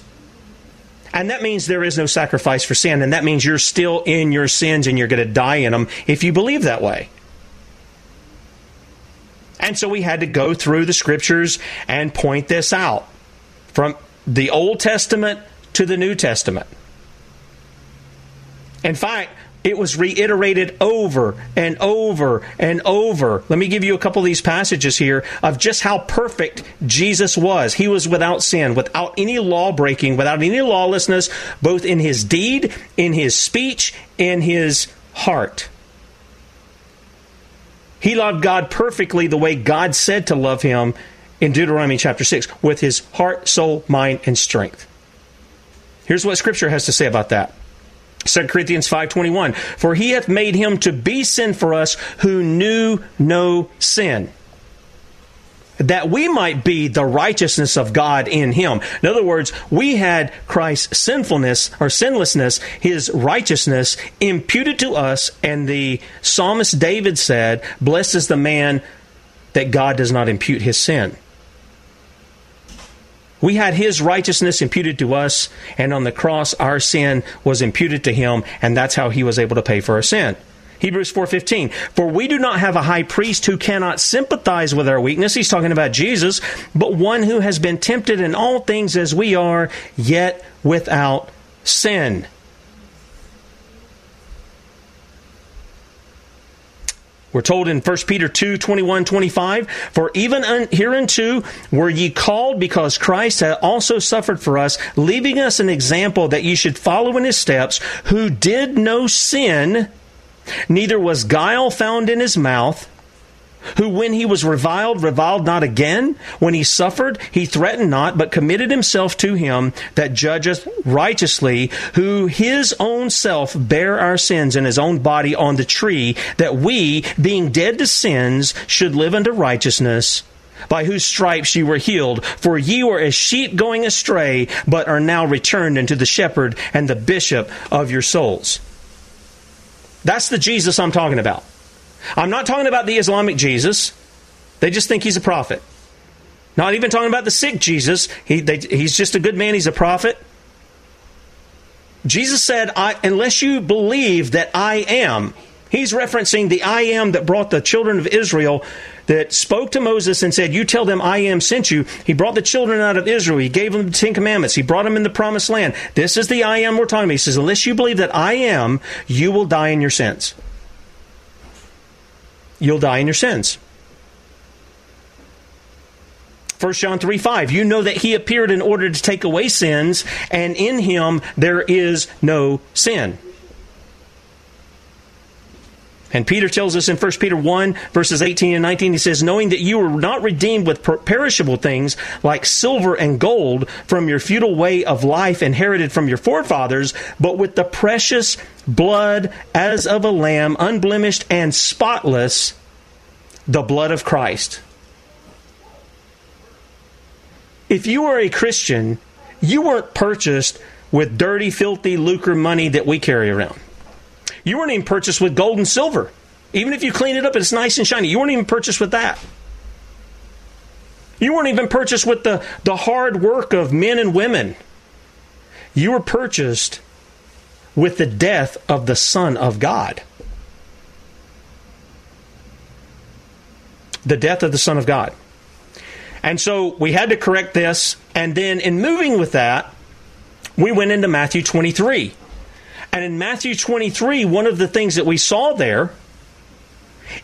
And that means there is no sacrifice for sin. And that means you're still in your sins and you're going to die in them if you believe that way. And so we had to go through the scriptures and point this out from the Old Testament to the New Testament. In fact, it was reiterated over and over and over. Let me give you a couple of these passages here of just how perfect Jesus was. He was without sin, without any law breaking, without any lawlessness, both in his deed, in his speech, in his heart. He loved God perfectly the way God said to love him in Deuteronomy chapter six, with his heart, soul, mind, and strength. Here's what Scripture has to say about that. Second Corinthians five twenty-one, for he hath made him to be sin for us who knew no sin, that we might be the righteousness of God in him. In other words, we had Christ's sinfulness or sinlessness, his righteousness imputed to us, and the psalmist David said, blessed is the man that God does not impute his sin. We had his righteousness imputed to us, and on the cross our sin was imputed to him, and that's how he was able to pay for our sin. Hebrews four fifteen, for we do not have a high priest who cannot sympathize with our weakness. He's talking about Jesus, but one who has been tempted in all things as we are, yet without sin. We're told in First Peter two twenty-one twenty-five, for even hereunto were ye called, because Christ had also suffered for us, leaving us an example that ye should follow in his steps, who did no sin, neither was guile found in his mouth, who when he was reviled, reviled not again. When he suffered, he threatened not, but committed himself to him that judgeth righteously, who his own self bare our sins in his own body on the tree, that we, being dead to sins, should live unto righteousness, by whose stripes ye were healed. For ye were as sheep going astray, but are now returned unto the shepherd and the bishop of your souls. That's the Jesus I'm talking about. I'm not talking about the Islamic Jesus. They just think he's a prophet. Not even talking about the sick Jesus. He, they, he's just a good man. He's a prophet. Jesus said, I, unless you believe that I am, he's referencing the I am that brought the children of Israel, that spoke to Moses and said, you tell them I am sent you. He brought the children out of Israel. He gave them the Ten Commandments. He brought them in the Promised Land. This is the I am we're talking about. He says, unless you believe that I am, you will die in your sins. You'll die in your sins. First John three five, you know that he appeared in order to take away sins, and in him there is no sin. And Peter tells us in First Peter one, verses eighteen and nineteen, he says, knowing that you were not redeemed with per- perishable things like silver and gold from your futile way of life inherited from your forefathers, but with the precious blood as of a lamb, unblemished and spotless, the blood of Christ. If you are a Christian, you weren't purchased with dirty, filthy lucre money that we carry around. You weren't even purchased with gold and silver. Even if you clean it up and it's nice and shiny, you weren't even purchased with that. You weren't even purchased with the, the hard work of men and women. You were purchased with the death of the Son of God. The death of the Son of God. And so we had to correct this. And then in moving with that, we went into Matthew twenty-three. And in Matthew twenty-three, one of the things that we saw there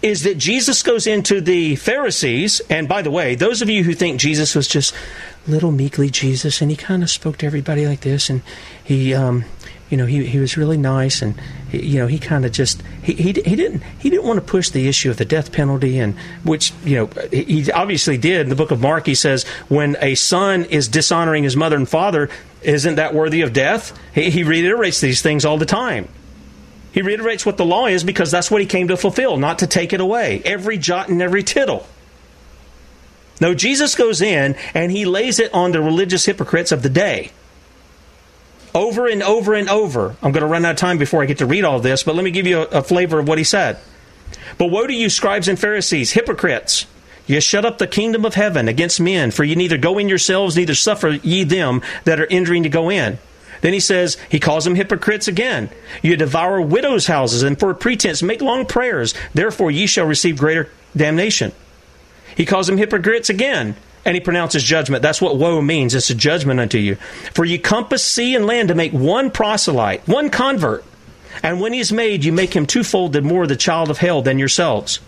is that Jesus goes into the Pharisees. And by the way, those of you who think Jesus was just little meekly Jesus, and he kind of spoke to everybody like this, and he, um, you know, he, he was really nice, and he, you know, he kind of just he, he he didn't he didn't want to push the issue of the death penalty, and which you know he obviously did. In the book of Mark, he says when a son is dishonoring his mother and father, isn't that worthy of death? He, he reiterates these things all the time. He reiterates what the law is because that's what he came to fulfill, not to take it away. Every jot and every tittle. No, Jesus goes in and he lays it on the religious hypocrites of the day. Over and over and over. I'm going to run out of time before I get to read all this, but let me give you a, a flavor of what he said. But woe to you, scribes and Pharisees, hypocrites! Ye shut up the kingdom of heaven against men, for ye neither go in yourselves, neither suffer ye them that are entering to go in. Then he says, he calls them hypocrites again. You devour widows' houses, and for pretense make long prayers. Therefore ye shall receive greater damnation. He calls them hypocrites again. And he pronounces judgment. That's what woe means. It's a judgment unto you. For you compass sea and land to make one proselyte, one convert. And when he is made, you make him twofold and more the child of hell than yourselves.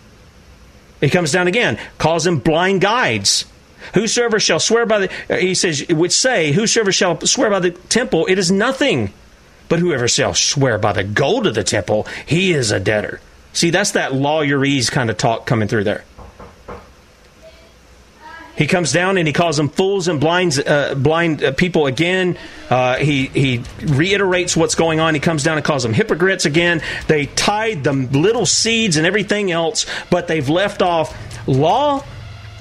He comes down again. Calls them blind guides. Whosoever shall swear by the... He says, which say, whosoever shall swear by the temple, it is nothing. But whoever shall swear by the gold of the temple, he is a debtor. See, that's that lawyerese kind of talk coming through there. He comes down and he calls them fools and blinds, uh, blind uh, people again. Uh, he, he reiterates what's going on. He comes down and calls them hypocrites again. They tied the little seeds and everything else, but they've left off law,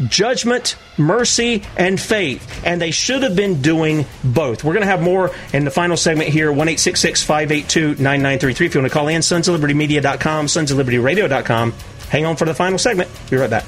judgment, mercy, and faith. And they should have been doing both. We're going to have more in the final segment here, one eight six six, five eight two, nine nine three three. If you want to call in, sons of liberty media dot com, sons of liberty radio dot com. Hang on for the final segment. Be right back.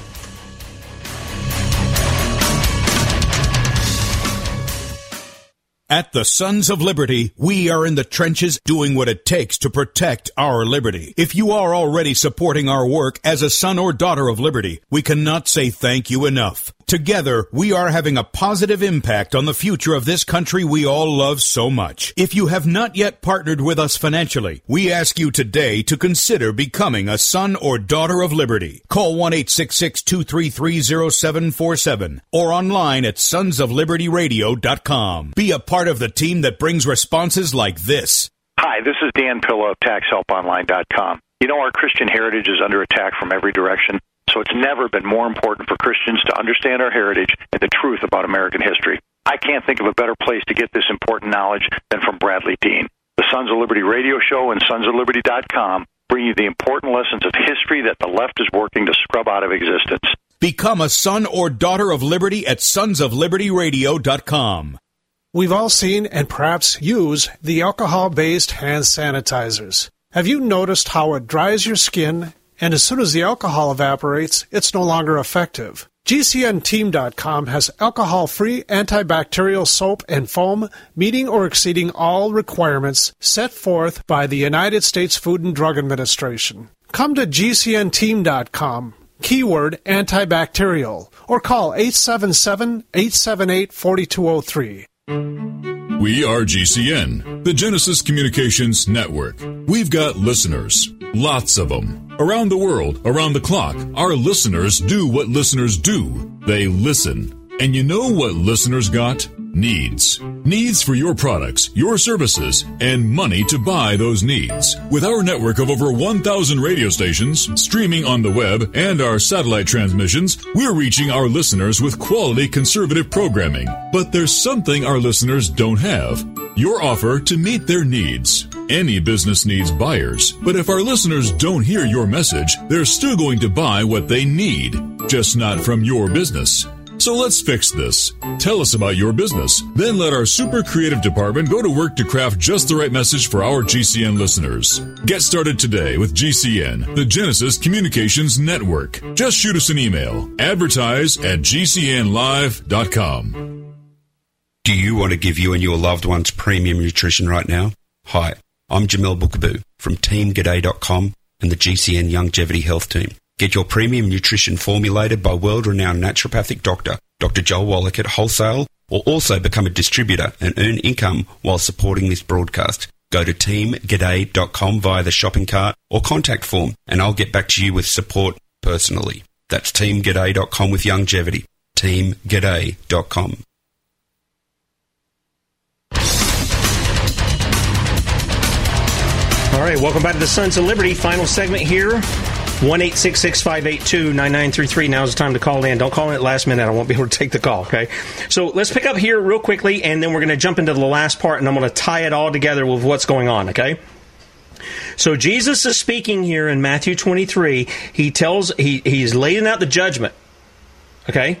At the Sons of Liberty, we are in the trenches doing what it takes to protect our liberty. If you are already supporting our work as a son or daughter of liberty, we cannot say thank you enough. Together, we are having a positive impact on the future of this country we all love so much. If you have not yet partnered with us financially, we ask you today to consider becoming a son or daughter of liberty. Call one eight six six, two three three, zero seven four seven or online at sons of liberty radio dot com. Be a part of the team that brings responses like this. Hi, this is Dan Pilla of tax help online dot com. You know, our Christian heritage is under attack from every direction. So it's never been more important for Christians to understand our heritage and the truth about American history. I can't think of a better place to get this important knowledge than from Bradley Dean. The Sons of Liberty radio show and sons of liberty dot com bring you the important lessons of history that the left is working to scrub out of existence. Become a son or daughter of liberty at sons of liberty radio dot com. We've all seen and perhaps use the alcohol-based hand sanitizers. Have you noticed how it dries your skin, and as soon as the alcohol evaporates, it's no longer effective? G C N team dot com has alcohol-free antibacterial soap and foam meeting or exceeding all requirements set forth by the United States Food and Drug Administration. Come to G C N team dot com, keyword antibacterial, or call eight seven seven, eight seven eight, four two zero three. We are G C N, the Genesis Communications Network. We've got listeners, lots of them. Around the world, around the clock, our listeners do what listeners do. They listen. And you know what listeners got? Needs. Needs for your products, your services, and money to buy those needs. With our network of over one thousand radio stations, streaming on the web, and our satellite transmissions, we're reaching our listeners with quality conservative programming. But there's something our listeners don't have. Your offer to meet their needs. Any business needs buyers. But if our listeners don't hear your message, they're still going to buy what they need, just not from your business. So let's fix this. Tell us about your business. Then let our super creative department go to work to craft just the right message for our G C N listeners. Get started today with G C N, the Genesis Communications Network. Just shoot us an email. Advertise at G C N live dot com. Do you want to give you and your loved ones premium nutrition right now? Hi, I'm Jamel Bookaboo from team g'day dot com and the G C N Longevity Health Team. Get your premium nutrition formulated by world-renowned naturopathic doctor, Doctor Joel Wallach at Wholesale, or also become a distributor and earn income while supporting this broadcast. Go to team g'day dot com via the shopping cart or contact form, and I'll get back to you with support personally. That's team g'day dot com with longevity. team g'day dot com. All right, welcome back to the Sons of Liberty. Final segment here. one eight six six, five eight two, nine nine three three. Now is the time to call in. Don't call in at last minute. I won't be able to take the call, okay? So let's pick up here real quickly, and then we're going to jump into the last part, and I'm going to tie it all together with what's going on, okay? So Jesus is speaking here in Matthew twenty-three. He tells, he he's laying out the judgment, okay?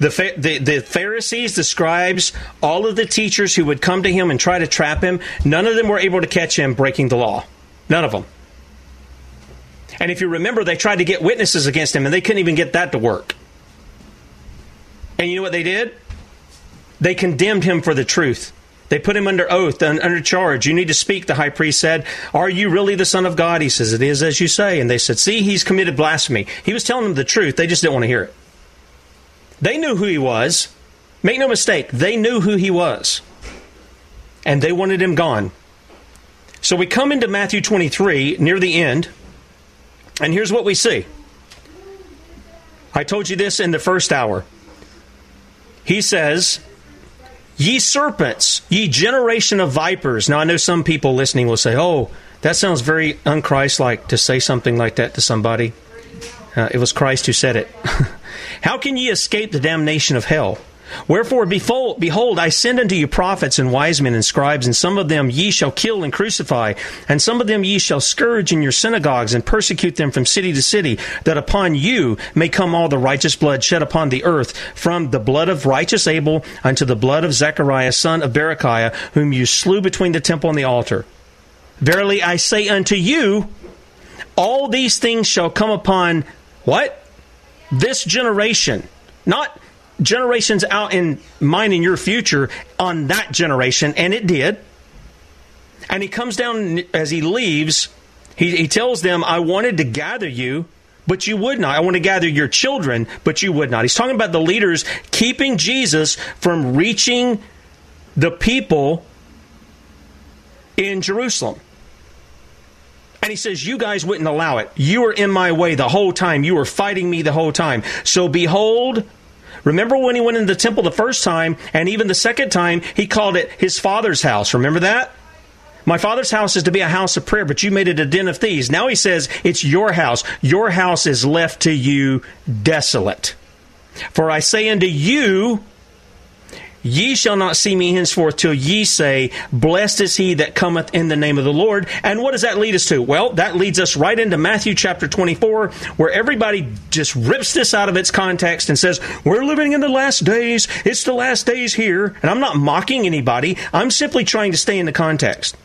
The, the the Pharisees, the scribes, all of the teachers who would come to him and try to trap him, none of them were able to catch him breaking the law. None of them. And if you remember, they tried to get witnesses against him, and they couldn't even get that to work. And you know what they did? They condemned him for the truth. They put him under oath, and under charge. You need to speak, the high priest said. Are you really the Son of God? He says, it is as you say. And they said, see, he's committed blasphemy. He was telling them the truth. They just didn't want to hear it. They knew who he was. Make no mistake, they knew who he was. And they wanted him gone. So we come into Matthew twenty-three, near the end. And here's what we see. I told you this in the first hour. He says, ye serpents, ye generation of vipers. Now, I know some people listening will say, oh, that sounds very un-Christ-like to say something like that to somebody. Uh, it was Christ who said it. How can ye escape the damnation of hell? Wherefore, behold, behold, I send unto you prophets and wise men and scribes, and some of them ye shall kill and crucify, and some of them ye shall scourge in your synagogues and persecute them from city to city, that upon you may come all the righteous blood shed upon the earth, from the blood of righteous Abel unto the blood of Zechariah son of Berechiah, whom you slew between the temple and the altar. Verily I say unto you, all these things shall come upon, what? This generation. Not generations out in mine in your future, on that generation, and it did. And he comes down as he leaves. He, he tells them, I wanted to gather you, but you would not. I want to gather your children, but you would not. He's talking about the leaders keeping Jesus from reaching the people in Jerusalem. And he says, you guys wouldn't allow it. You were in my way the whole time. You were fighting me the whole time. So behold... Remember when he went into the temple the first time, and even the second time, he called it his father's house. Remember that? My Father's house is to be a house of prayer, but you made it a den of thieves. Now he says, it's your house. Your house is left to you desolate. For I say unto you, ye shall not see me henceforth till ye say, blessed is he that cometh in the name of the Lord. And what does that lead us to? Well, that leads us right into Matthew chapter twenty-four, where everybody just rips this out of its context and says, we're living in the last days. It's the last days here. And I'm not mocking anybody. I'm simply trying to stay in the context.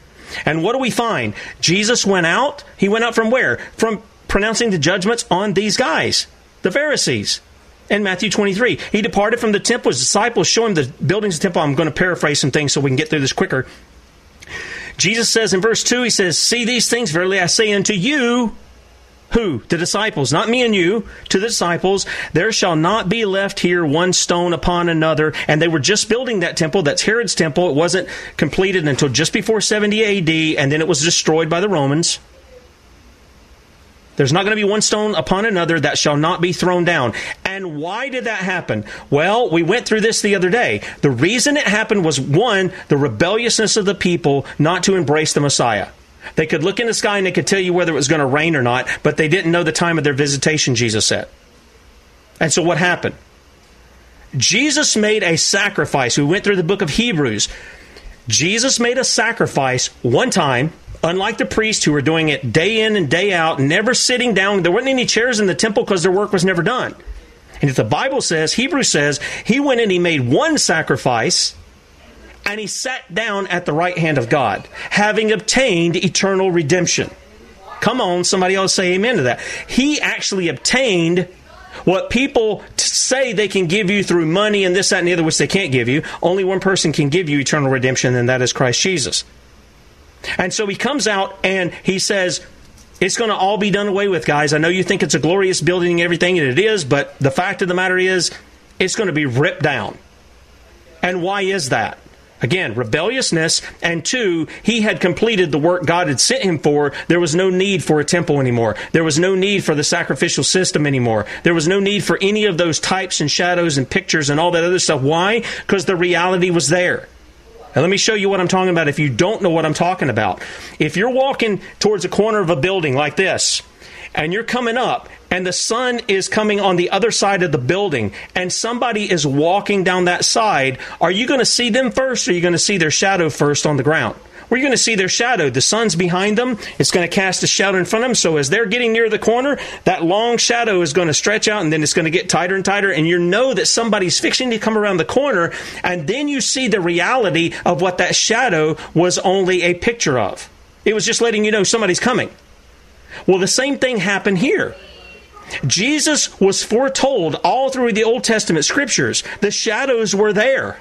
And what do we find? Jesus went out. He went out from where? From pronouncing the judgments on these guys, the Pharisees. In Matthew twenty-three, he departed from the temple. His disciples show him the buildings of the temple. I'm going to paraphrase some things so we can get through this quicker. Jesus says in verse two, he says, see these things, verily I say unto you, who? The disciples, not me and you, to the disciples, there shall not be left here one stone upon another. And they were just building that temple. That's Herod's temple. It wasn't completed until just before seventy A D, and then it was destroyed by the Romans. There's not going to be one stone upon another that shall not be thrown down. And why did that happen? Well, we went through this the other day. The reason it happened was, one, the rebelliousness of the people not to embrace the Messiah. They could look in the sky and they could tell you whether it was going to rain or not, but they didn't know the time of their visitation, Jesus said. And so what happened? Jesus made a sacrifice. We went through the book of Hebrews. Jesus made a sacrifice one time. Unlike the priests who were doing it day in and day out, never sitting down. There weren't any chairs in the temple because their work was never done. And if the Bible says, Hebrews says, he went and he made one sacrifice, and he sat down at the right hand of God, having obtained eternal redemption. Come on, somebody else say amen to that. He actually obtained what people say they can give you through money and this, that, and the other, which they can't give you. Only one person can give you eternal redemption, and that is Christ Jesus. And so he comes out and he says, it's going to all be done away with, guys. I know you think it's a glorious building and everything, and it is, but the fact of the matter is, it's going to be ripped down. And why is that? Again, rebelliousness, and two, he had completed the work God had sent him for. There was no need for a temple anymore. There was no need for the sacrificial system anymore. There was no need for any of those types and shadows and pictures and all that other stuff. Why? Because the reality was there. Now, let me show you what I'm talking about if you don't know what I'm talking about. If you're walking towards a corner of a building like this, and you're coming up, and the sun is coming on the other side of the building, and somebody is walking down that side, are you going to see them first, or are you going to see their shadow first on the ground? We're going to see their shadow. The sun's behind them. It's going to cast a shadow in front of them. So as they're getting near the corner, that long shadow is going to stretch out, and then it's going to get tighter and tighter. And you know that somebody's fixing to come around the corner. And then you see the reality of what that shadow was only a picture of. It was just letting you know somebody's coming. Well, the same thing happened here. Jesus was foretold all through the Old Testament scriptures. The shadows were there.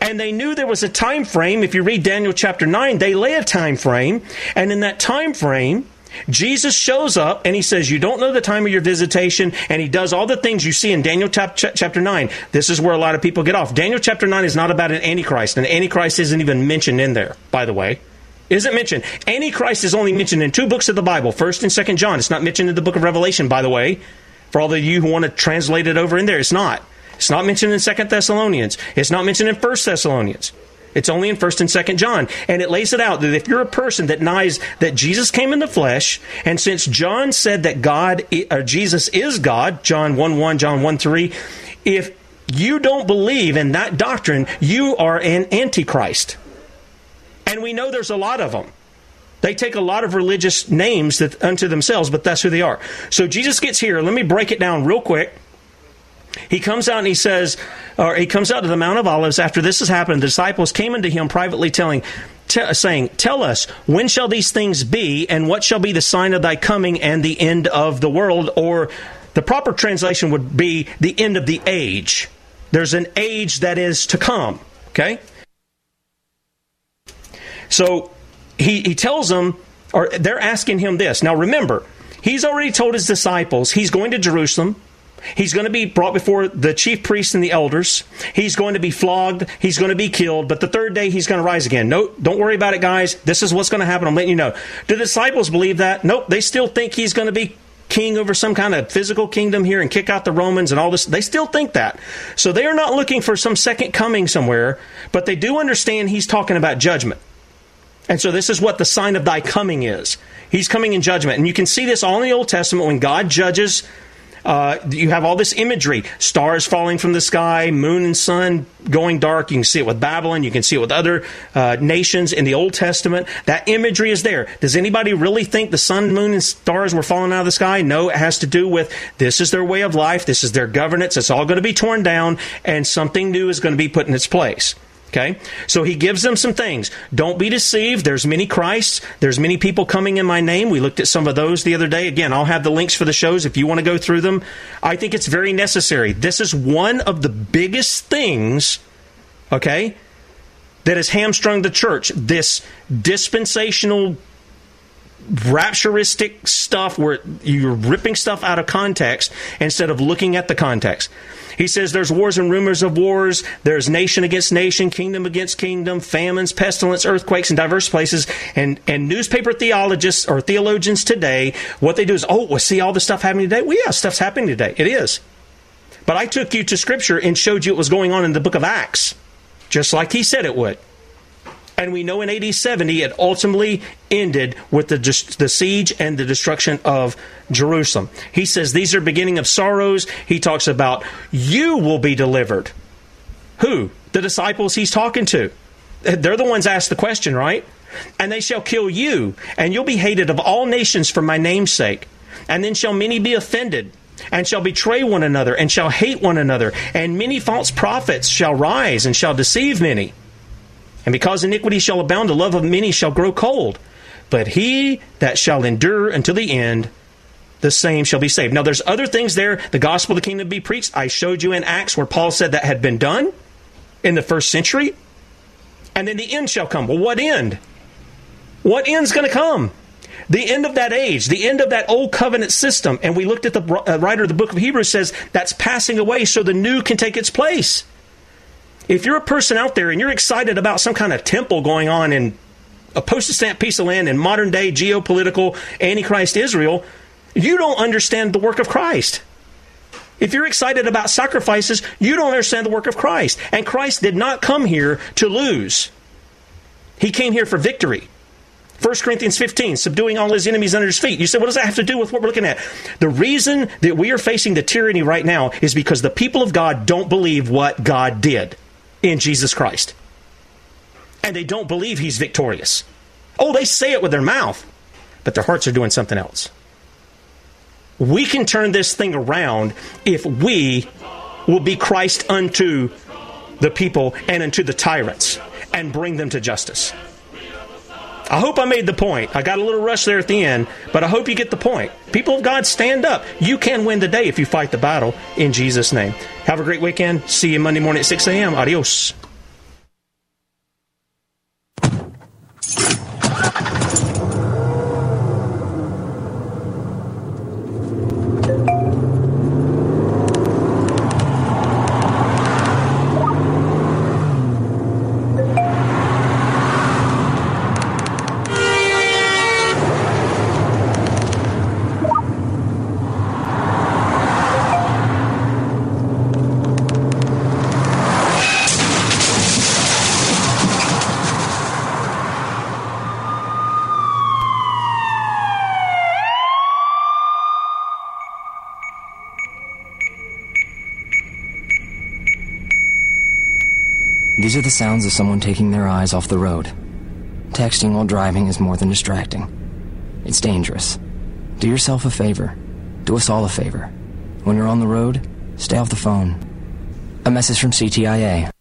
And they knew there was a time frame. If you read Daniel chapter nine, they lay a time frame. And in that time frame, Jesus shows up and he says, you don't know the time of your visitation. And he does all the things you see in Daniel chapter nine. This is where a lot of people get off. Daniel chapter nine is not about an Antichrist. And Antichrist isn't even mentioned in there, by the way. Isn't mentioned. Antichrist is only mentioned in two books of the Bible, First and Second John. It's not mentioned in the book of Revelation, by the way. For all of you who want to translate it over in there, it's not. It's not mentioned in Second Thessalonians. It's not mentioned in First Thessalonians. It's only in First and Second John. And it lays it out that if you're a person that denies that Jesus came in the flesh, and since John said that God, or Jesus is God, John one one, John one three, if you don't believe in that doctrine, you are an antichrist. And we know there's a lot of them. They take a lot of religious names that, unto themselves, but that's who they are. So Jesus gets here. Let me break it down real quick. He comes out and he says, or he comes out to the Mount of Olives. After this has happened, the disciples came unto him privately telling, t- saying, tell us, when shall these things be, and what shall be the sign of thy coming and the end of the world? Or the proper translation would be the end of the age. There's an age that is to come, okay? So he, he tells them, or they're asking him this. Now remember, he's already told his disciples he's going to Jerusalem. He's going to be brought before the chief priests and the elders. He's going to be flogged. He's going to be killed. But the third day, he's going to rise again. No, don't worry about it, guys. This is what's going to happen. I'm letting you know. Do the disciples believe that? Nope. They still think he's going to be king over some kind of physical kingdom here and kick out the Romans and all this. They still think that. So they are not looking for some second coming somewhere, but they do understand he's talking about judgment. And so this is what the sign of thy coming is. He's coming in judgment. And you can see this all in the Old Testament when God judges. Uh, you have all this imagery, stars falling from the sky, moon and sun going dark. You can see it with Babylon. You can see it with other uh, nations in the Old Testament. That imagery is there. Does anybody really think the sun, moon, and stars were falling out of the sky? No, it has to do with this is their way of life. This is their governance. It's all going to be torn down, and something new is going to be put in its place. Okay, so he gives them some things. Don't be deceived. There's many Christs. There's many people coming in my name. We looked at some of those the other day. Again, I'll have the links for the shows if you want to go through them. I think it's very necessary. This is one of the biggest things, okay, that has hamstrung the church. This dispensational, rapturistic stuff where you're ripping stuff out of context instead of looking at the context. He says there's wars and rumors of wars, there's nation against nation, kingdom against kingdom, famines, pestilence, earthquakes in diverse places. And, and newspaper theologists or theologians today, what they do is, oh, well, see all the stuff happening today? Well, yeah, stuff's happening today. It is. But I took you to Scripture and showed you it was going on in the book of Acts, just like he said it would. And we know in A D seventy, it ultimately ended with the, the siege and the destruction of Jerusalem. He says these are beginning of sorrows. He talks about you will be delivered. Who? The disciples he's talking to. They're the ones that asked the question, right? And they shall kill you, and you'll be hated of all nations for my name's sake. And then shall many be offended, and shall betray one another, and shall hate one another. And many false prophets shall rise and shall deceive many. And because iniquity shall abound, the love of many shall grow cold. But he that shall endure until the end, the same shall be saved. Now, there's other things there. The gospel of the kingdom be preached. I showed you in Acts where Paul said that had been done in the first century. And then the end shall come. Well, what end? What end's going to come? The end of that age, the end of that old covenant system. And we looked at the writer of the book of Hebrews says that's passing away so the new can take its place. If you're a person out there and you're excited about some kind of temple going on in a postage-stamped piece of land in modern-day geopolitical Antichrist Israel, you don't understand the work of Christ. If you're excited about sacrifices, you don't understand the work of Christ. And Christ did not come here to lose. He came here for victory. First Corinthians fifteen, subduing all his enemies under his feet. You say, what does that have to do with what we're looking at? The reason that we are facing the tyranny right now is because the people of God don't believe what God did in Jesus Christ. And they don't believe he's victorious. Oh, they say it with their mouth, but their hearts are doing something else. We can turn this thing around if we will be Christ unto the people and unto the tyrants and bring them to justice. I hope I made the point. I got a little rush there at the end, but I hope you get the point. People of God, stand up. You can win the day if you fight the battle in Jesus' name. Have a great weekend. See you Monday morning at six a.m. Adios. These are the sounds of someone taking their eyes off the road. Texting while driving is more than distracting. It's dangerous. Do yourself a favor. Do us all a favor. When you're on the road, stay off the phone. A message from C T I A.